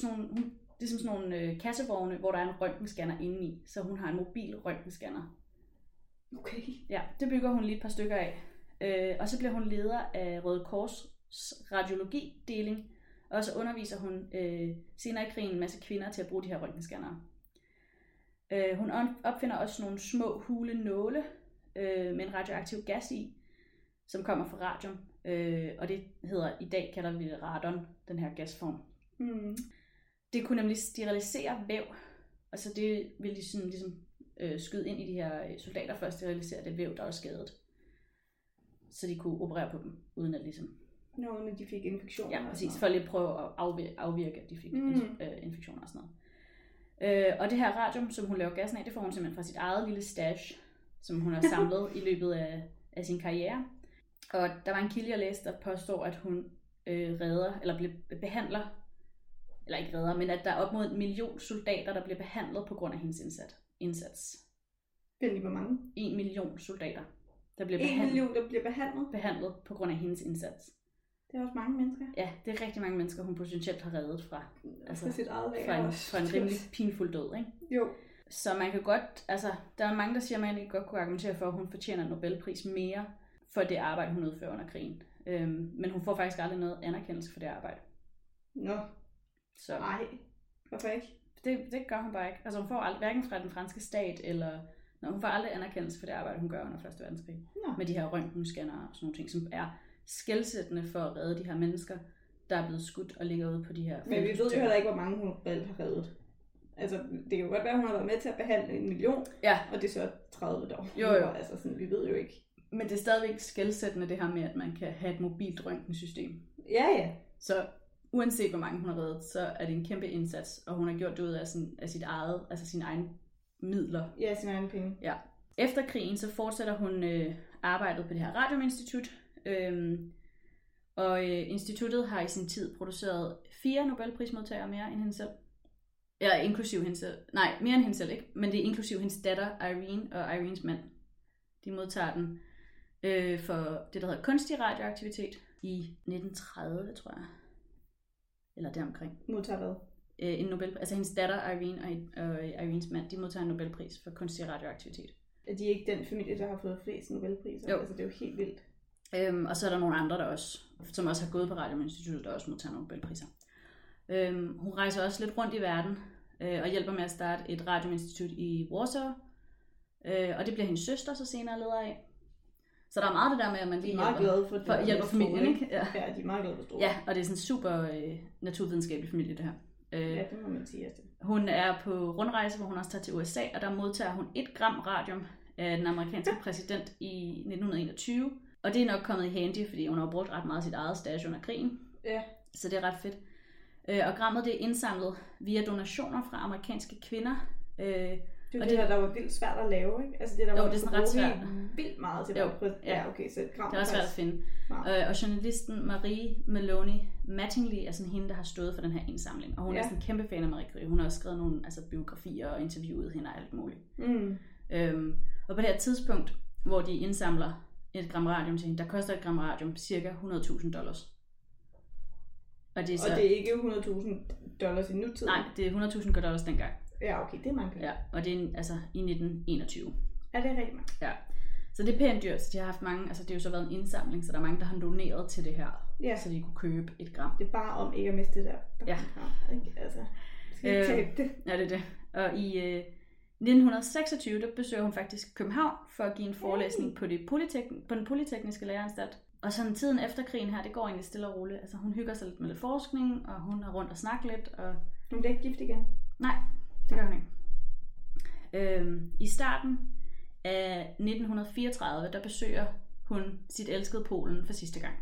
sådan nogle, kassevogne, hvor der er en røntgenscanner indeni. Så hun har en mobil røntgenscanner. Okay. Ja, det bygger hun lige et par stykker af. Og så bliver hun leder af Røde Kors radiologideling. Og så underviser hun senere i krigen en masse kvinder til at bruge de her røntgenskannere. Hun opfinder også nogle små hule nåle med en radioaktiv gas i, som kommer fra radium. Og det hedder, i dag kalder vi det radon, den her gasform. Mm. Det kunne nemlig sterilisere væv, og så det ville de sådan, ligesom skyde ind i de her soldater for at sterilisere det væv, der var skadet. Så de kunne operere på dem, uden at ligesom... Når de fik infektioner. Ja, præcis. For lige at prøve at afvirke, at de fik infektioner og sådan noget. Og det her radium, som hun laver gassen af, det får hun simpelthen fra sit eget lille stash, som hun har samlet i løbet af sin karriere. Og der var en kilde, jeg læste, der påstår, at hun at der er op mod 1 million soldater, der bliver behandlet på grund af hendes indsats. Vent lige, hvor mange? 1 million soldater, der bliver behandlet. 1 million, der bliver behandlet? Behandlet på grund af hendes indsats. Det er også mange mennesker. Ja, det er rigtig mange mennesker, hun potentielt har reddet fra. Altså sit eget væg, fra en rimelig pinfuld død, ikke? Jo. Så man kan godt, der er mange, der siger, at man ikke godt kunne argumentere for, at hun fortjener en Nobelpris mere for det arbejde, hun udfører under krigen. Men hun får faktisk aldrig noget anerkendelse for det arbejde. Nå. Så. Nej. Hvorfor ikke? Det gør hun bare ikke. Altså hun får aldrig, hverken fra den franske stat, eller... hun får aldrig anerkendelse for det arbejde, hun gør under 1. verdenskrig. Nå. Med de her røntgenscannere og sådan nogle ting, som er... skelsættende for at redde de her mennesker, der er blevet skudt og ligger ude på de her... Men vi ved jo heller ikke, hvor mange hun har reddet. Altså, det kan jo godt være, at hun har været med til at behandle 1 million, ja. Og det er så 30 dog. Jo. Altså, sådan, vi ved jo ikke. Men det er stadigvæk skelsættende det her med, at man kan have et mobilt røntgensystem. Ja. Så uanset hvor mange hun har reddet, så er det en kæmpe indsats, og hun har gjort det ud af, sit eget, altså sine egne midler. Ja, sine egne penge. Ja. Efter krigen, så fortsætter hun arbejdet på det her radioinstitut, og instituttet har i sin tid produceret 4 Nobelprismodtagere mere end hende selv. Eller inklusiv hende selv. Nej, mere end hende selv, ikke? Men det er inklusiv hendes datter, Irene, og Irenes mand. De modtager den for det, der hedder kunstig radioaktivitet i 1930, tror jeg. Eller deromkring. Modtager hvad? En Nobelpris. Altså hendes datter, Irene og Irenes mand, de modtager en Nobelpris for kunstig radioaktivitet. Er de ikke den familie, der har fået flest Nobelpriser? Jo. Altså det er jo helt vildt. Og så er der nogle andre, der også, som også har gået på Radioinstituttet, der også modtager Nobelpriser. Hun rejser også lidt rundt i verden og hjælper med at starte et radioinstitut i Warsaw. Og det bliver hendes søster så senere leder af. Så der er meget det der med, at man lige hjælper familien, ikke? Ja, de er meget glade for store. Ja, og det er sådan en super naturvidenskabelig familie, det her. Ja, det må man sige. Hun er på rundrejse, hvor hun også tager til USA, og der modtager hun 1 gram radium af den amerikanske præsident i 1921. Og det er nok kommet i handy, fordi hun har brugt ret meget sit eget stash under krigen. Ja. Så det er ret fedt. Og grammet det er indsamlet via donationer fra amerikanske kvinder. Det er det her, der var vildt svært at lave, ikke? Altså det, der var sådan ret svært. Vildt meget til at så et gram. Det er også svært at finde. Ja. Og journalisten Marie Mattingly er sådan hende, der har stået for den her indsamling. Og hun er sådan en kæmpe fan af Marie Curie. Hun har også skrevet nogle biografier og interviewet hende og alt muligt. Mm. Og på det her tidspunkt, hvor de indsamler 1 gram radium til hende, der koster 1 gram radium cirka $100,000. Og det er, så... og det er ikke $100,000 i nutiden? Nej, det er $100,000 dengang. Ja, okay, det er mange penge. Ja, og det er i 1921. Ja, det er rigtig mange. Ja, så det er pænt dyrt, så de har haft mange, altså det har jo så været en indsamling, så der er mange, der har doneret til det her, så de kunne købe 1 gram. Det er bare om ikke at miste det der. Ja. Altså, skal vi tabe det? Ja, det er det. Og i 1926, der besøger hun faktisk København for at give en forelæsning på den polytekniske læreranstalt. Og sådan tiden efter krigen her, det går egentlig stille og roligt. Altså hun hygger sig lidt med lidt forskning, og hun er rundt og snakker lidt. Og... hun bliver ikke gift igen? Nej, det gør hun ikke. I starten af 1934, der besøger hun sit elskede Polen for sidste gang.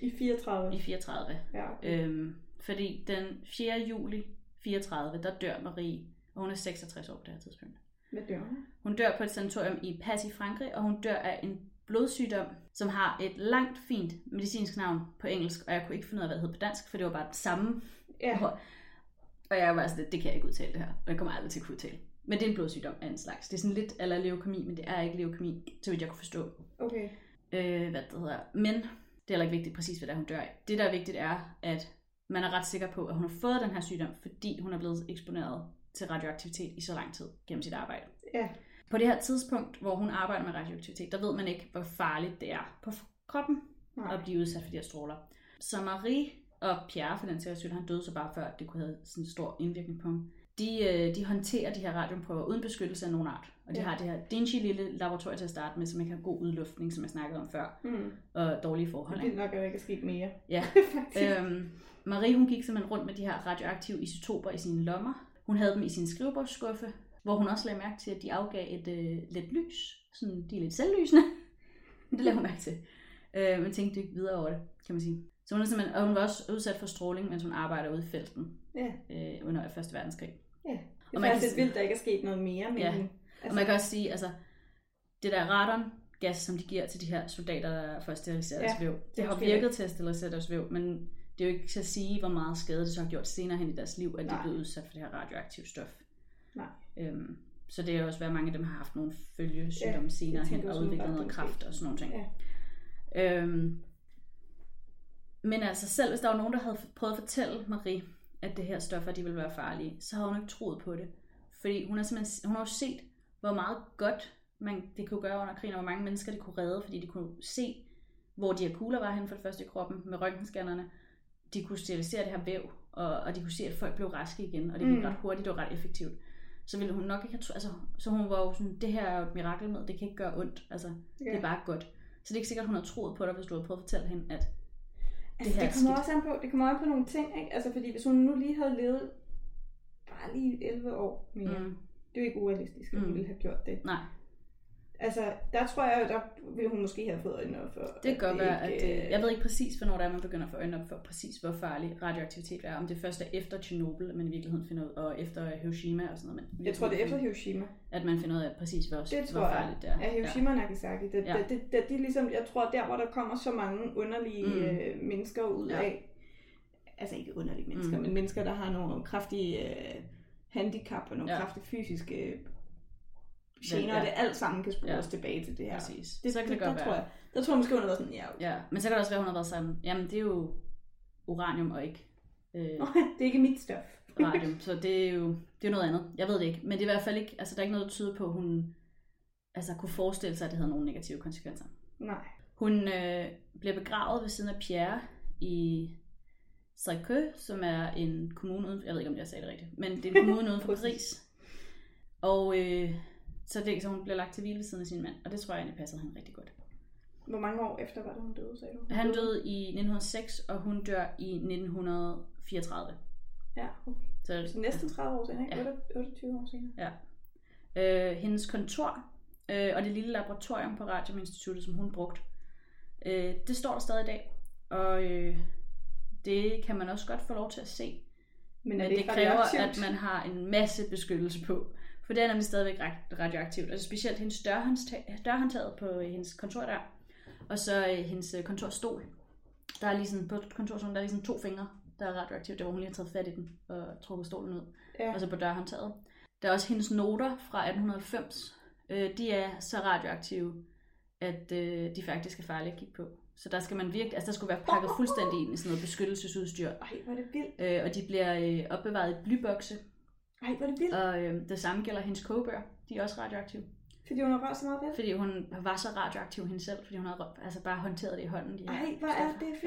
I 34? I 34. Ja, okay. Fordi den 4. juli 34, der dør Marie, og hun er 66 år på det her tidspunkt. Hvad dør hun? Hun dør på et sanatorium i Paris i Frankrig, og hun dør af en blodsygdom, som har et langt, fint medicinsk navn på engelsk, og jeg kunne ikke finde ud af, hvad det hed på dansk, for det var bare det samme. Yeah. Og jeg var det kan jeg ikke udtale det her, og jeg kommer aldrig til at kunne udtale. Men det er en blodsygdom af en slags. Det er sådan lidt eller leukemi, men det er ikke leukemi, så vidt jeg kunne forstå. Okay. Hvad det hedder. Men det er heller ikke vigtigt præcis, hvad der hun dør af. Det, der er vigtigt, er, at man er ret sikker på, at hun har fået den her sygdom, fordi hun er blevet eksponeret til radioaktivitet i så lang tid gennem sit arbejde. Ja. Yeah. På det her tidspunkt, hvor hun arbejder med radioaktivitet, der ved man ikke, hvor farligt det er på kroppen at blive udsat for de her stråler. Så Marie og Pierre, for den sags skyld, han døde så bare før, det kunne have sådan en stor indvirkning på ham. De håndterer de her radionprøver uden beskyttelse af nogen art. Og de har det her dingy lille laboratorium til at starte med, som ikke har god udluftning, som jeg snakkede om før, og dårlige forhold. Det er nok jo ikke sket mere. Ja. Marie, hun gik simpelthen rundt med de her radioaktive isotoper i sine lommer. Hun havde dem i sin skrivebordsskuffe, hvor hun også lagde mærke til, at de afgav et let lys. Sådan, de er lidt selvlysende. Det lagde hun mærke til. Men tænkte ikke videre over det, kan man sige. Så hun var også udsat for stråling, mens hun arbejder ude i felten under 1. verdenskrig. Ja, det er faktisk lidt vildt, der ikke er sket noget mere. Men og man kan også sige, altså det der radongas, som de giver til de her soldater, der får steriliseret deres væv, det har virket til at sterilisere deres væv, men det er jo ikke til at sige, hvor meget skade det så har gjort senere hen i deres liv, at de blev udsat for det her radioaktive stof. Nej. Så det er også været, mange af dem har haft nogle følgesygdomme senere hen og udviklet noget kræft og sådan nogle ting. Ja. Men altså selv hvis der var nogen, der havde prøvet at fortælle Marie, at det her stoffer, de ville være farlige, så havde hun ikke troet på det. Fordi hun har jo set, hvor meget godt det kunne gøre under krigen, og hvor mange mennesker det kunne redde, fordi de kunne se, hvor de her kugler var hen for det første i kroppen med røntgenskannerne. De kunne sterilisere det her væv, og de kunne se, at folk blev raske igen, og det gik ret hurtigt og ret effektivt. Så ville hun nok ikke have... Altså, så hun var jo sådan, det her er jo et mirakelmiddel, det kan ikke gøre ondt. Altså, det er bare godt. Så det er ikke sikkert, hun havde troet på dig, hvis du havde prøvet at fortælle hende, at det her er skidt. Det kommer også an på nogle ting, ikke? Altså, fordi hvis hun nu lige havde levet bare lige 11 år mere. Mm. Det er jo ikke urealistisk, at hun ville have gjort det. Nej. Altså, der tror jeg, der ville hun måske have fået øjnene op for... Det kan godt være, at... jeg ved ikke præcis, hvornår det er, man begynder at få øjnene op for præcis, hvor farlig radioaktivitet er. Om det først er efter Tjernobyl, man i virkeligheden finder ud, og efter Hiroshima og sådan noget. Jeg tror, det er efter Hiroshima. At man finder ud af præcis, hvor farligt det er. Ja, Hiroshima og Nagasaki. Det ligesom, jeg tror, der hvor der kommer så mange underlige mennesker ud af... Altså ikke underlige mennesker, men mennesker, der har nogle kraftige handicap og nogle kraftige fysiske... gener, og det alt sammen kan spores tilbage til det her. Præcis. Det, så kan det godt være. Der tror jeg måske, hun har været sådan, men så kan det også være, hun har været sammen. Jamen, det er jo uranium og ikke... det er ikke mit stof. Radium, så det er jo det er noget andet. Jeg ved det ikke, men det er i hvert fald ikke... Altså, der er ikke noget, der tyder på, at hun kunne forestille sig, at det havde nogle negative konsekvenser. Nej. Hun bliver begravet ved siden af Pierre i Sceaux, som er en kommune uden... Jeg ved ikke, om jeg sagde det rigtigt, men det er en kommune uden for Paris. Og... Så hun blev lagt til hvile ved siden af sin mand, og det tror jeg egentlig passede hende rigtig godt. Hvor mange år efter var det, hun døde, sagde du? Han døde i 1906, og hun dør i 1934. Ja, okay. Så næsten 30 år senere, ikke? Ja. 28 år senere. Ja. Hendes kontor og det lille laboratorium på Radioinstituttet, som hun brugte, det står der stadig i dag, og det kan man også godt få lov til at se. Men det kræver, at man har en masse beskyttelse på. For det er nemlig stadigvæk radioaktivt, og specielt hendes dørhåndtaget på hendes kontor der, og så hendes kontorstol. Der er lige sådan, på kontorstolen, der er lige sådan 2 fingre, der er radioaktivt, der hvor hun lige har taget fat i den og trukket stolen ud, og så på dørhåndtaget. Der er også hendes noter fra 1890, de er så radioaktive, at de faktisk er farlige at kigge på. Så der skal man virkelig, altså der skulle være pakket fuldstændig ind i sådan noget beskyttelsesudstyr. Ej, hvor er det vildt. Og de bliver opbevaret i blybokse. Ej, hvor er det vildt. Og det samme gælder hendes kogebøger. De er også radioaktive. Fordi hun har rørt så meget ved? Fordi hun var så radioaktiv hende selv, fordi hun havde bare håndteret det i hånden. Ej, hvor er det vildt.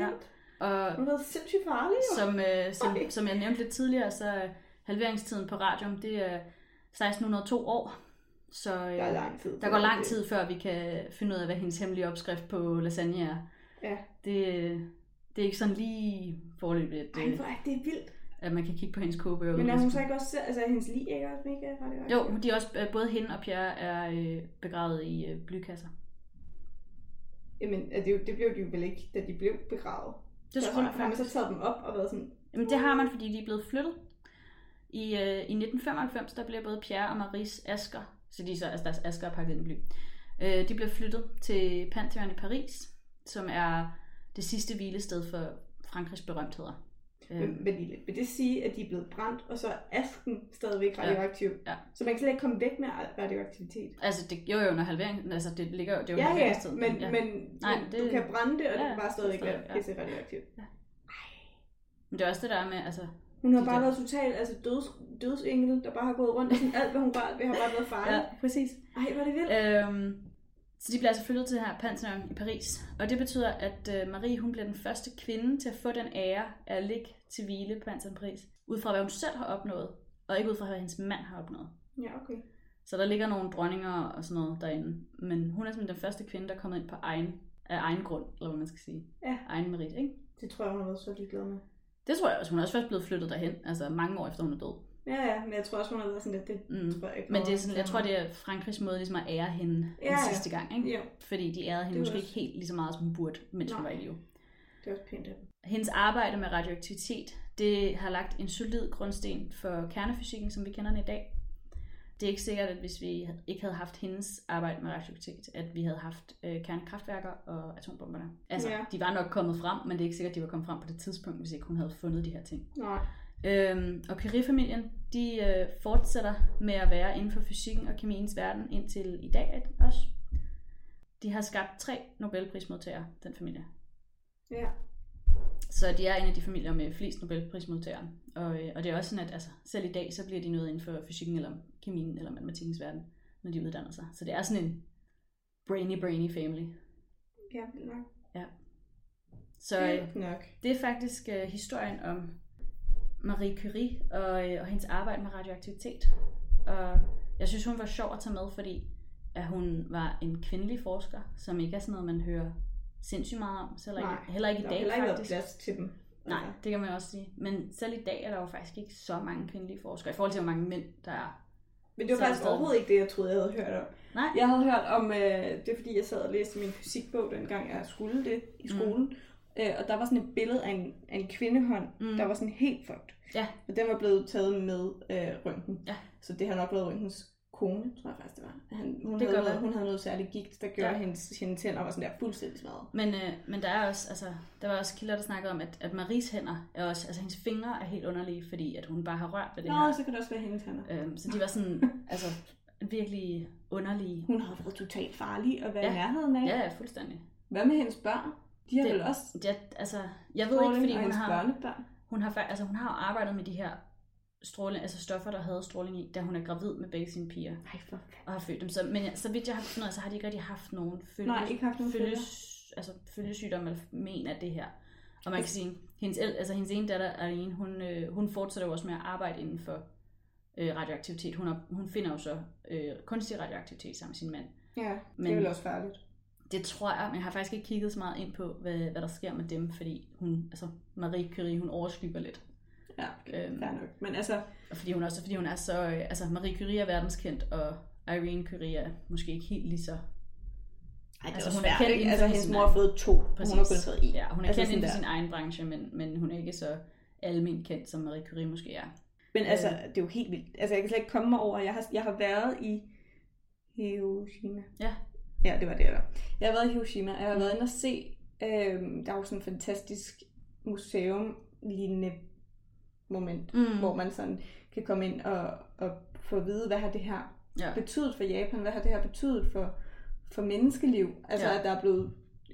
Ja. Og hun var sindssygt farlig. Som jeg nævnte lidt tidligere, så halveringstiden på radium, det er 1602 år. Så der går lang tid, før vi kan finde ud af, hvad hendes hemmelige opskrift på lasagne er. Ja. Det er ikke sådan lige forløbigt. Ej, hvor er det vildt. At man kan kigge på hendes kogebøger. Men er hun så ikke også, altså hendes lig ikke også mega radioaktiv? Jo, de er også, både hende og Pierre er begravet i blykasser. Jamen, det blev de jo vel ikke, da de blev begravet. Det tror jeg faktisk. Har man så taget dem op og været sådan... Jamen, det har man, fordi de er blevet flyttet. I 1995, der blev både Pierre og Maries asker, deres asker er pakket ind i bly. De blev flyttet til Panthéon i Paris, som er det sidste hvilested for Frankrigs berømtheder. Men det sige, at de er blevet brændt, og så er asken stadigvæk radioaktiv? Ja. Så man kan slet ikke komme væk med radioaktivitet? Altså, det jo under halveringen, altså det ligger jo... Det er jo men du kan brænde det, og det kan bare stadigvæk være radioaktivt. Ja. Men det er også det der med, altså... Hun har bare været totalt dødsengel, der bare har gået rundt, og sådan alt, hvad hun rørte ved, har bare været farligt. Ja, præcis. Ej, hvor er det vildt. Så de bliver altså flyttet til her Panthéon i Paris, og det betyder, at Marie hun bliver den første kvinde til at få den ære af at ligge til hvile på Panthéon i Paris, ud fra hvad hun selv har opnået, og ikke ud fra hvad hendes mand har opnået. Ja, okay. Så der ligger nogle dronninger og sådan noget derinde, men hun er simpelthen den første kvinde, der er kommet ind på af egen grund, eller hvad man skal sige. Ja. Egen merit, ikke? Det tror jeg, hun har været så ligeglad med. Det tror jeg også. Hun er også først blevet flyttet derhen, altså mange år efter hun er død. Ja, men jeg tror også, hun har været sådan lidt, det tror jeg ikke. Men det er sådan, jeg tror, det er Frankrigs måde ligesom at ære hende den sidste gang, ikke? Jo. Fordi de ærede hende måske også... ikke helt lige så meget, som hun burde, mens hun var i live. Det er også pænt af dem. Hendes arbejde med radioaktivitet, det har lagt en solid grundsten for kernefysikken, som vi kender den i dag. Det er ikke sikkert, at hvis vi ikke havde haft hendes arbejde med radioaktivitet, at vi havde haft kernekraftværker og atombomberne. Altså, de var nok kommet frem, men det er ikke sikkert, at de var kommet frem på det tidspunkt, hvis ikke hun havde fundet de her ting. Nej. Og Curie-familien, de fortsætter med at være inden for fysikken og kemiens verden indtil i dag også. De har skabt 3 Nobelprismodtagere, den familie. Ja. Så de er en af de familier med flest Nobelprismodtagere. Og det er også sådan, at selv i dag, så bliver de noget inden for fysikken eller kemien eller matematikkens verden, når de uddanner sig. Så det er sådan en brainy family. Ja, vildt nok. Ja. Så det er faktisk historien om Marie Curie og hendes arbejde med radioaktivitet. Og jeg synes, hun var sjov at tage med, fordi at hun var en kvindelig forsker, som ikke er sådan noget, man hører sindssygt meget om. Heller ikke i dag, faktisk. Der har heller ikke været plads til dem. Nej, det kan man også sige. Men selv i dag er der jo faktisk ikke så mange kvindelige forskere, i forhold til hvor mange mænd, der er. Men det var faktisk overhovedet ikke det, jeg troede, jeg havde hørt om. Nej. Jeg havde hørt om, det er fordi jeg sad og læste min fysikbog, dengang jeg skulle det i skolen. Og der var sådan et billede af en kvindehånd, der var sådan helt fucked. Ja. Og den var blevet taget med røntgen. Ja. Så det har nok været røntgens kone, tror jeg faktisk det var. Hun havde noget særligt gigt, der gjorde hendes tænder var sådan der fuldstændig smadret. Men der er også, altså, der var også kilder, der snakkede om, at Maries hænder er også, altså hendes fingre er helt underlige, fordi at hun bare har rørt ved det her. Nå, så kan det også være hendes hænder. Så de var sådan, altså virkelig underlige. Hun har været totalt farlig at være i nærheden af. Ja, fuldstændig. Hvad med hendes børn? De har det, vel også? Ja, altså, jeg ved ikke, fordi hun har arbejdet med de her stråling, altså stoffer, der havde stråling i, da hun er gravid med begge sine piger. Nej, for fanden. Og har født dem. Men så vidt jeg har fundet, så har de ikke rigtig haft nogen følgesygdom eller men af det her. Og man kan sige, hendes ene datter, Irene, hun fortsætter også med at arbejde inden for radioaktivitet. Hun finder jo så kunstig radioaktivitet sammen med sin mand. Ja, det er vel også farligt. Det tror jeg, men jeg har faktisk ikke kigget så meget ind på, hvad der sker med dem, fordi Marie Curie, hun overskygger lidt. Ja, fair nok. Men altså... Fordi hun er så... altså, Marie Curie er verdenskendt, og Irene Curie er måske ikke helt lige så... Ej, det altså, hun er kendt inden for hendes mor har fået 2, præcis. Hun har kun fået 1. Ja, hun er kendt inden for sin egen branche, men hun er ikke så almen kendt, som Marie Curie måske er. Men altså, det er jo helt vildt. Altså, jeg kan slet ikke komme mig over. Jeg har været i Hiroshima. Ja. Ja, det var det, jeg var. Jeg har været i Hiroshima, og jeg har været inde og se... der er jo sådan et fantastisk museum-lignende moment, hvor man sådan kan komme ind og få at vide, hvad har det her betydet for Japan? Hvad har det her betydet for menneskeliv? Altså, at der er blevet...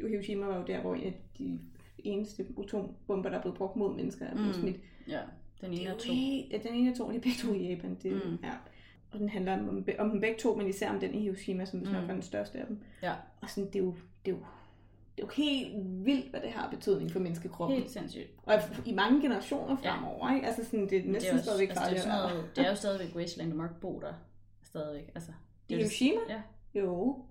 Hiroshima var jo der, hvor en af de eneste atombomber, der er blevet brugt mod mennesker, er blevet smidt. Ja, den ene af to. Ja, den ene af to, de er begge to i Japan. Det er... Og den handler om dem begge to, men især om den i Hiroshima, som nok var den største af dem. Ja. Og sådan, det er jo helt vildt, hvad det har betydning for menneskekroppen. Helt sindssygt. Og i mange generationer fremover, ikke? Altså sådan, det er næsten stadigvæk farligt. Altså, det er jo stadigvæk wasteland, og Mark bo der stadigvæk. Altså, det er Hiroshima? Ja. Jo.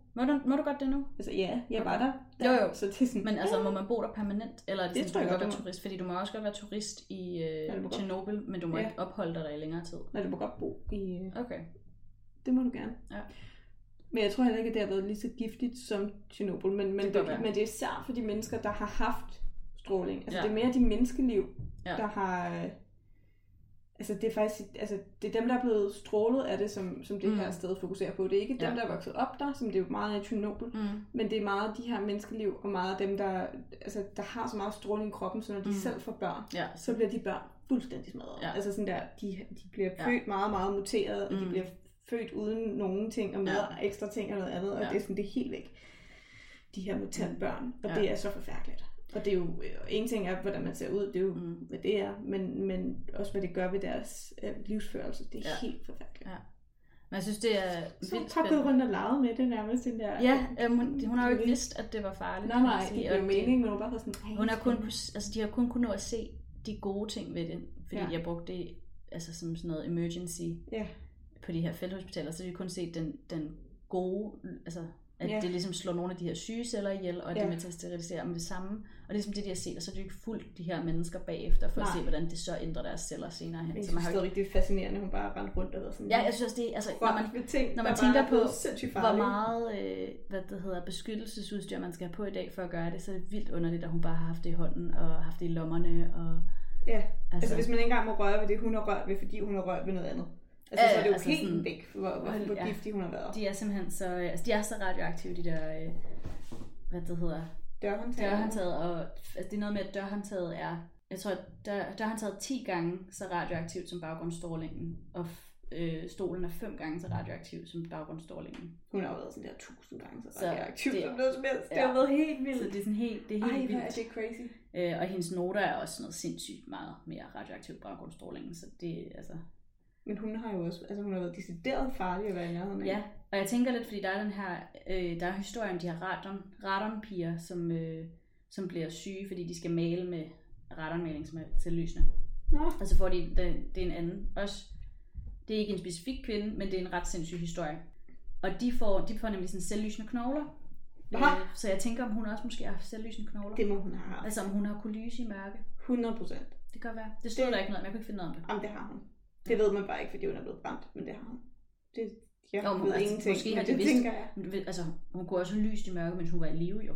Må du godt det nu? Altså ja, jeg var der. Jo. Så det er sådan, men altså, må man bo der permanent? Eller er det sådan, du må være turist? Fordi du må også godt være turist i Tjernobyl, men du må ikke opholde dig der i længere tid. Nej, du må godt bo i... Okay. Det må du gerne. Ja. Men jeg tror heller ikke, at det har været lige så giftigt som Tjernobyl. Men det er især for de mennesker, der har haft stråling. Altså det er mere de menneskeliv, der har... Altså det er faktisk, altså det er dem, der er blevet strålet af det, som det her sted fokuserer på. Det er ikke dem, der er vokset op der, som det er jo meget af Tjernobyl, men det er meget de her menneskeliv, og meget af dem, der har så meget stråling i kroppen, så når de selv får børn, så bliver de børn fuldstændig smadret. Ja. Altså sådan der, de bliver født meget, meget muteret, og de bliver født uden nogen ting, og med ekstra ting og noget andet, og det er sådan, det er helt væk. De her muterede børn, og det er så forfærdeligt. Og det er jo en ting er, hvordan man ser ud, det er jo, hvad det er, men også hvad det gør ved deres livsførelse. Det er helt forfærdeligt. Ja. Men jeg synes, det er vildt spændende. Så har gået rundt og leget med det nærmest, den der... Ja, hun har jo ikke vidst, at det var farligt. Nej, det er jo meningen, men hun bare sådan... Hun har kun, altså, de har kun kunnet nå at se de gode ting ved det, fordi de har brugt det altså, som sådan noget emergency på de her felthospitaler, så de har kun set den gode... Altså, at det ligesom slår nogle af de her sygeceller ihjel, og det med til at sterilisere dem det samme. Og det er ligesom det, de har set, og så er det ikke fuldt de her mennesker bagefter, for at se, hvordan det så ændrer deres celler senere hen. Jeg synes det er rigtig fascinerende, hun bare rendte rundt og været sådan. Ja, jeg synes også det, altså, når man tænker på, hvor meget beskyttelsesudstyr, man skal have på i dag for at gøre det, så er det vildt underligt, at hun bare har haft det i hånden, og haft det i lommerne. Og, ja, altså hvis man ikke engang må røre ved det, hun har rørt ved, fordi hun har rørt ved noget andet. Altså, så er det jo altså helt sådan, væk, hvor giftig hun har været. De er simpelthen så, altså, de er så radioaktive, de der, dørhåndtaget. Og altså, det er noget med, at dørhåndtaget er, jeg tror, at dørhåndtaget er 10 gange så radioaktivt som baggrundsstrålingen, og stolen er 5 gange så radioaktiv som baggrundsstrålingen. Hun har jo været sådan der 1000 gange så radioaktiv som noget som helst. Det har været helt vildt. Så det er sådan helt, det er helt vildt. Ej, det er crazy. Og hendes noter er også noget sindssygt meget mere radioaktiv baggrundsstrålingen, så det altså... Men hun har jo også, altså hun har været decideret farlig at være i nærheden af. Ja, og jeg tænker lidt, fordi der er den her, der er historien om de her radonpiger, som bliver syge, fordi de skal male med radonmaling, som er selvlysende. Nå. Og så får de, det er en anden også. Det er ikke en specifik kvinde, men det er en ret sindssyg historie. Og de får nemlig sådan selvlysende knogler. Så jeg tænker, om hun også måske har selvlysende knogler. Det må hun have. Altså om hun har kunne lyse i mørke. 100%. Det kan godt være. Det stod der ikke noget om. Jeg kunne ikke finde noget om det. Jamen, det har hun. Det ved man bare ikke, fordi hun er blevet brændt, men det har hun. Det, jeg jo, hun ved ingenting, måske har det vidst, tænker jeg. Altså, hun går også lyst i mørke, mens hun var i live, jo.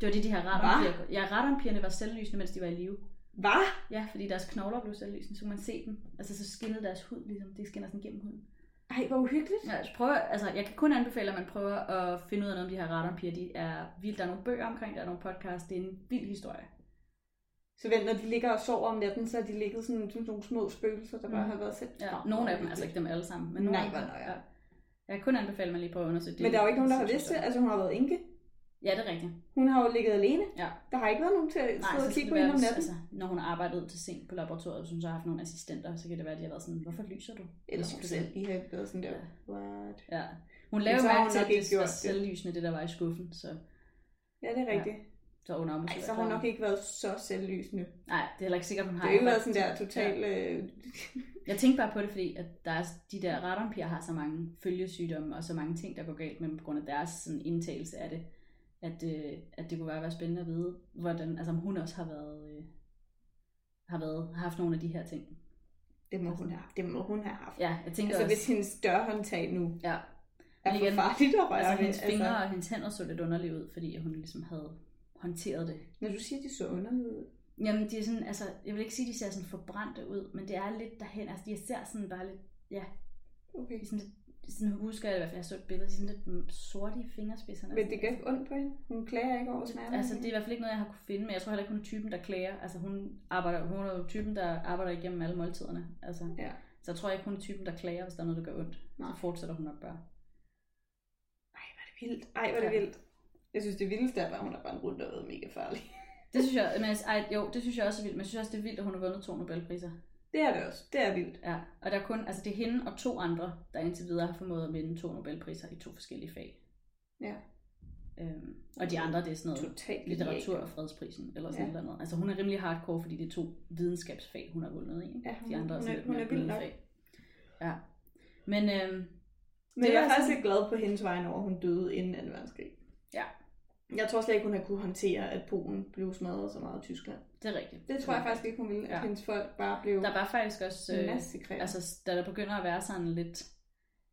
Det var det, de her radonpiger. Ja, radonpigerne var selvlysende, mens de var i live. Hvad? Ja, fordi deres knogler blev selvlysende, så kunne man se dem. Altså, så skinnede deres hud, ligesom. Det skinner sådan gennem huden. Ej, hvor uhyggeligt. Ja, altså, jeg kan kun anbefale, at man prøver at finde ud af noget om de her radonpiger. De er vildt. Der er nogle bøger omkring, der er nogle podcasts. Det er en vild historie. Så når de ligger og sover om natten, så har de ligget sådan nogle små spøgelser, der bare har været set. Ja, nogle af dem, altså ikke dem alle sammen. Men nej, hvor nøjere. Ja. Jeg kan kun anbefale, at man lige prøver at undersøge det. Men der er jo ikke nogen, der har vidst det. Altså, hun har været enke. Ja, det er rigtigt. Hun har jo ligget alene. Ja. Der har ikke været nogen til at sidde og kigge på hende om natten. Altså, når hun har arbejdet til sent på laboratoriet, så hun så har haft nogle assistenter, så kan det være, at de har været sådan, hvorfor lyser du? Eller hun selv lige har været sådan der, what? Ja. Hun lavede mærke til, at det var selvlysende, det der var i skuffen. Så. Ja, det er rigtigt. Ej, så har hun nok ikke været så selvlysende. Nej, det er heller ikke sikkert, hun har. Det er jo været sådan der totalt... Ja. Jeg tænkte bare på det, fordi at der er, de der radonpiger har så mange følgesygdomme, og så mange ting, der går galt med dem, på grund af deres sådan, indtagelse af det, at det kunne være spændende at vide, hvordan, altså, om hun også har været, haft nogle af de her ting. Det må hun have haft. Ja, jeg tænker altså også, hvis hendes dørhåndtag nu er for farligt at røre. Altså hendes fingre og hendes hænder så lidt underlig ud, fordi hun ligesom havde... håndteret det. Når du siger, de så underlige ud? Jamen, de er sådan, altså, jeg vil ikke sige, de ser sådan forbrændte ud, men det er lidt derhen, altså, de ser sådan bare lidt, ja. Okay. Sådan husker jeg i hvert fald, jeg så et billede, de sådan lidt sorte i fingerspidserne. Men det gør ikke ondt på hende? Hun klager ikke over smerten? Altså, det er i hvert fald ikke noget, jeg har kunne finde, men jeg tror heller ikke, hun er typen, der klager. Altså, hun er jo typen, der arbejder igennem alle måltiderne. Altså, ja. Så jeg tror ikke, hun er typen, der klager, hvis der er noget, der gør ondt. Nej. Så fortsætter hun nok bare. Ej, hvor er det vildt. Jeg synes, det vildeste er bare, at hun har bare rundt og været mega farlig. Det synes jeg, men, det synes jeg også er vildt. Men jeg synes også, det er vildt, at hun har vundet 2 Nobelpriser. Det er det også. Det er vildt. Ja, og der er kun, altså det er hende og 2 andre, der indtil videre har formået at vinde 2 Nobelpriser i 2 forskellige fag. Ja. Og de andre, det er sådan noget totalt litteratur- og fredsprisen, eller sådan noget. Altså hun er rimelig hardcore, fordi det er 2 videnskabsfag, hun har vundet i. Ja, de andre også lidt vildt fag. Ja. Men jeg er faktisk lidt glad på hendes vegne over, hun døde inden 2. verdenskrig. Ja. Jeg tror slet ikke, hun har kunne håndtere, at Polen blev smadret så meget i Tyskland. Det er rigtigt. Det tror jeg faktisk ikke, hun ville, at hendes folk bare blev... Der var faktisk også... altså, da der begynder at være sådan lidt...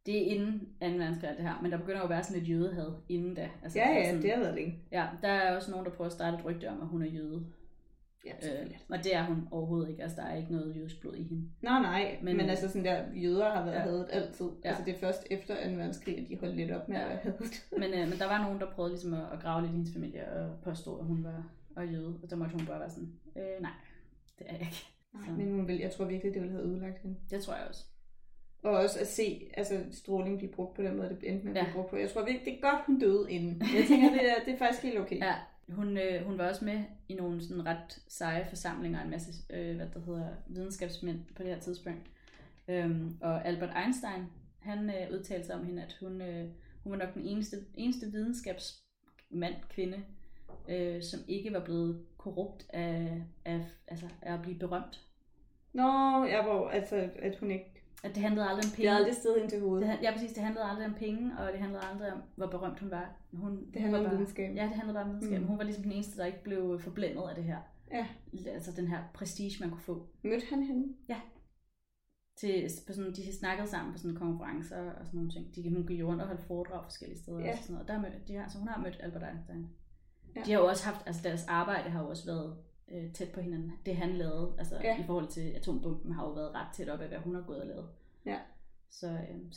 Det er inden 2. verdenskrig det her, men der begynder jo at være sådan lidt jødehad inden da. Altså, sådan, det har været længe. Ja, der er også nogen, der prøver at starte et rygte om, at hun er jøde. Ja, og det er hun overhovedet ikke. Altså, der er ikke noget jødisk blod i hende. Nej. Men altså, sådan der jøder har været hadet altid. Ja. Altså, det er først efter 2. verdenskrig, at de holdt lidt op med at være hadet. Men der var nogen, der prøvede ligesom at grave lidt i hendes familie og påstå, at hun var jøde. Og der måtte hun bare være sådan, nej, det er jeg ikke. Nej, men jeg tror virkelig, det ville have ødelagt hende. Det tror jeg også. Og også at se, altså stråling blive brugt på den måde, det endte med at blive brugt på. Jeg tror virkelig, det er godt, hun døde inden. Jeg tænker, det er faktisk helt okay. Ja. Hun var også med i nogle sådan ret seje forsamlinger, en masse videnskabsmænd på det her tidspunkt. Og Albert Einstein, han udtalte sig om hende, at hun var nok den eneste videnskabsmand, kvinde, som ikke var blevet korrupt af at blive berømt. Nå, at hun ikke... At det handlede aldrig om penge. Det er aldrig stedet ind til hovedet. Ja, præcis. Det handlede aldrig om penge, og det handlede aldrig om, hvor berømt hun var. Det handlede om videnskab. Ja, det handlede bare om videnskab. Hun var ligesom den eneste, der ikke blev forblændet af det her. Ja. Altså den her prestige, man kunne få. Mødte han hende? Ja. De snakkede sammen på sådan konferencer og sådan nogle ting. Hun gik rundt og holdt foredrag forskellige steder og sådan noget. Hun har mødt Albert Einstein. Ja. De har jo også haft, altså deres arbejde har jo også været tæt på hinanden. Det han lavede, altså i forhold til atombomben, har jo været ret tæt op af, hvad hun har gået og lavet. Ja. Så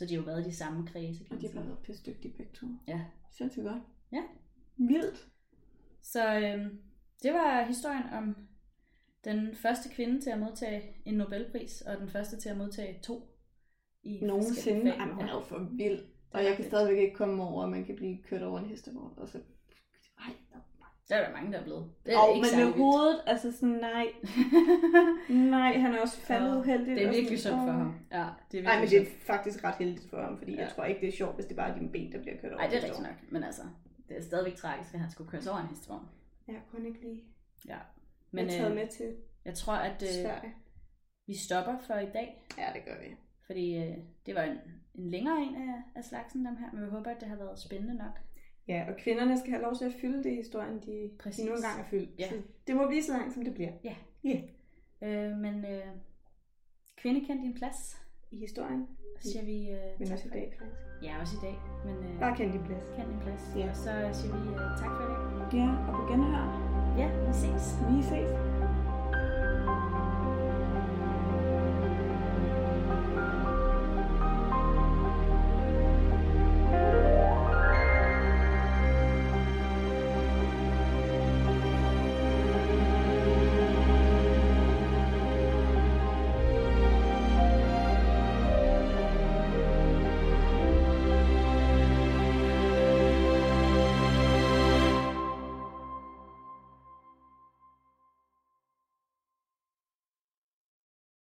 de har jo været i de samme kredse. Og de har bare været pisse dygtige begge to. Ja. Sindssygt godt. Ja. Vildt. Så det var historien om den første kvinde til at modtage en Nobelpris, og den første til at modtage 2 i nogensinde. Ej, hun er jo for vild. Og jeg kan stadigvæk ikke komme over, at man kan blive kørt over en hestevogn, og så... Ej, der er der mange, der er blevet. Det er ikke men med hovedet, altså sådan, nej, han er også faldet uheldigt. Det er virkelig sjovt for ham. Ja, men det er faktisk ret heldigt for ham, fordi jeg tror ikke, det er sjovt, hvis det bare er dine ben, der bliver kørt over. Nej, det er rigtigt nok, men altså, det er stadigvæk tragisk, at han skulle køres over en hestevogn. Jeg kunne ikke lide. Ja. Men jeg taget med til jeg tror, at vi stopper for i dag. Ja, det gør vi. Fordi det var en længere en af slagsen, dem her, men vi håber, at det har været spændende nok. Ja, og kvinderne skal have lov til at fylde det i historien, de nogle gange er fyldt. Ja. Så det må blive så langt, som det bliver. Ja. Yeah. Men kvinde kendte din plads. I historien. Så siger vi... men også i dag, faktisk. Ja, også i dag. Men, bare kendte din plads. Kendte din plads. Ja. Og så siger vi tak for i dag. Ja, og på genhør. Ja, vi ses.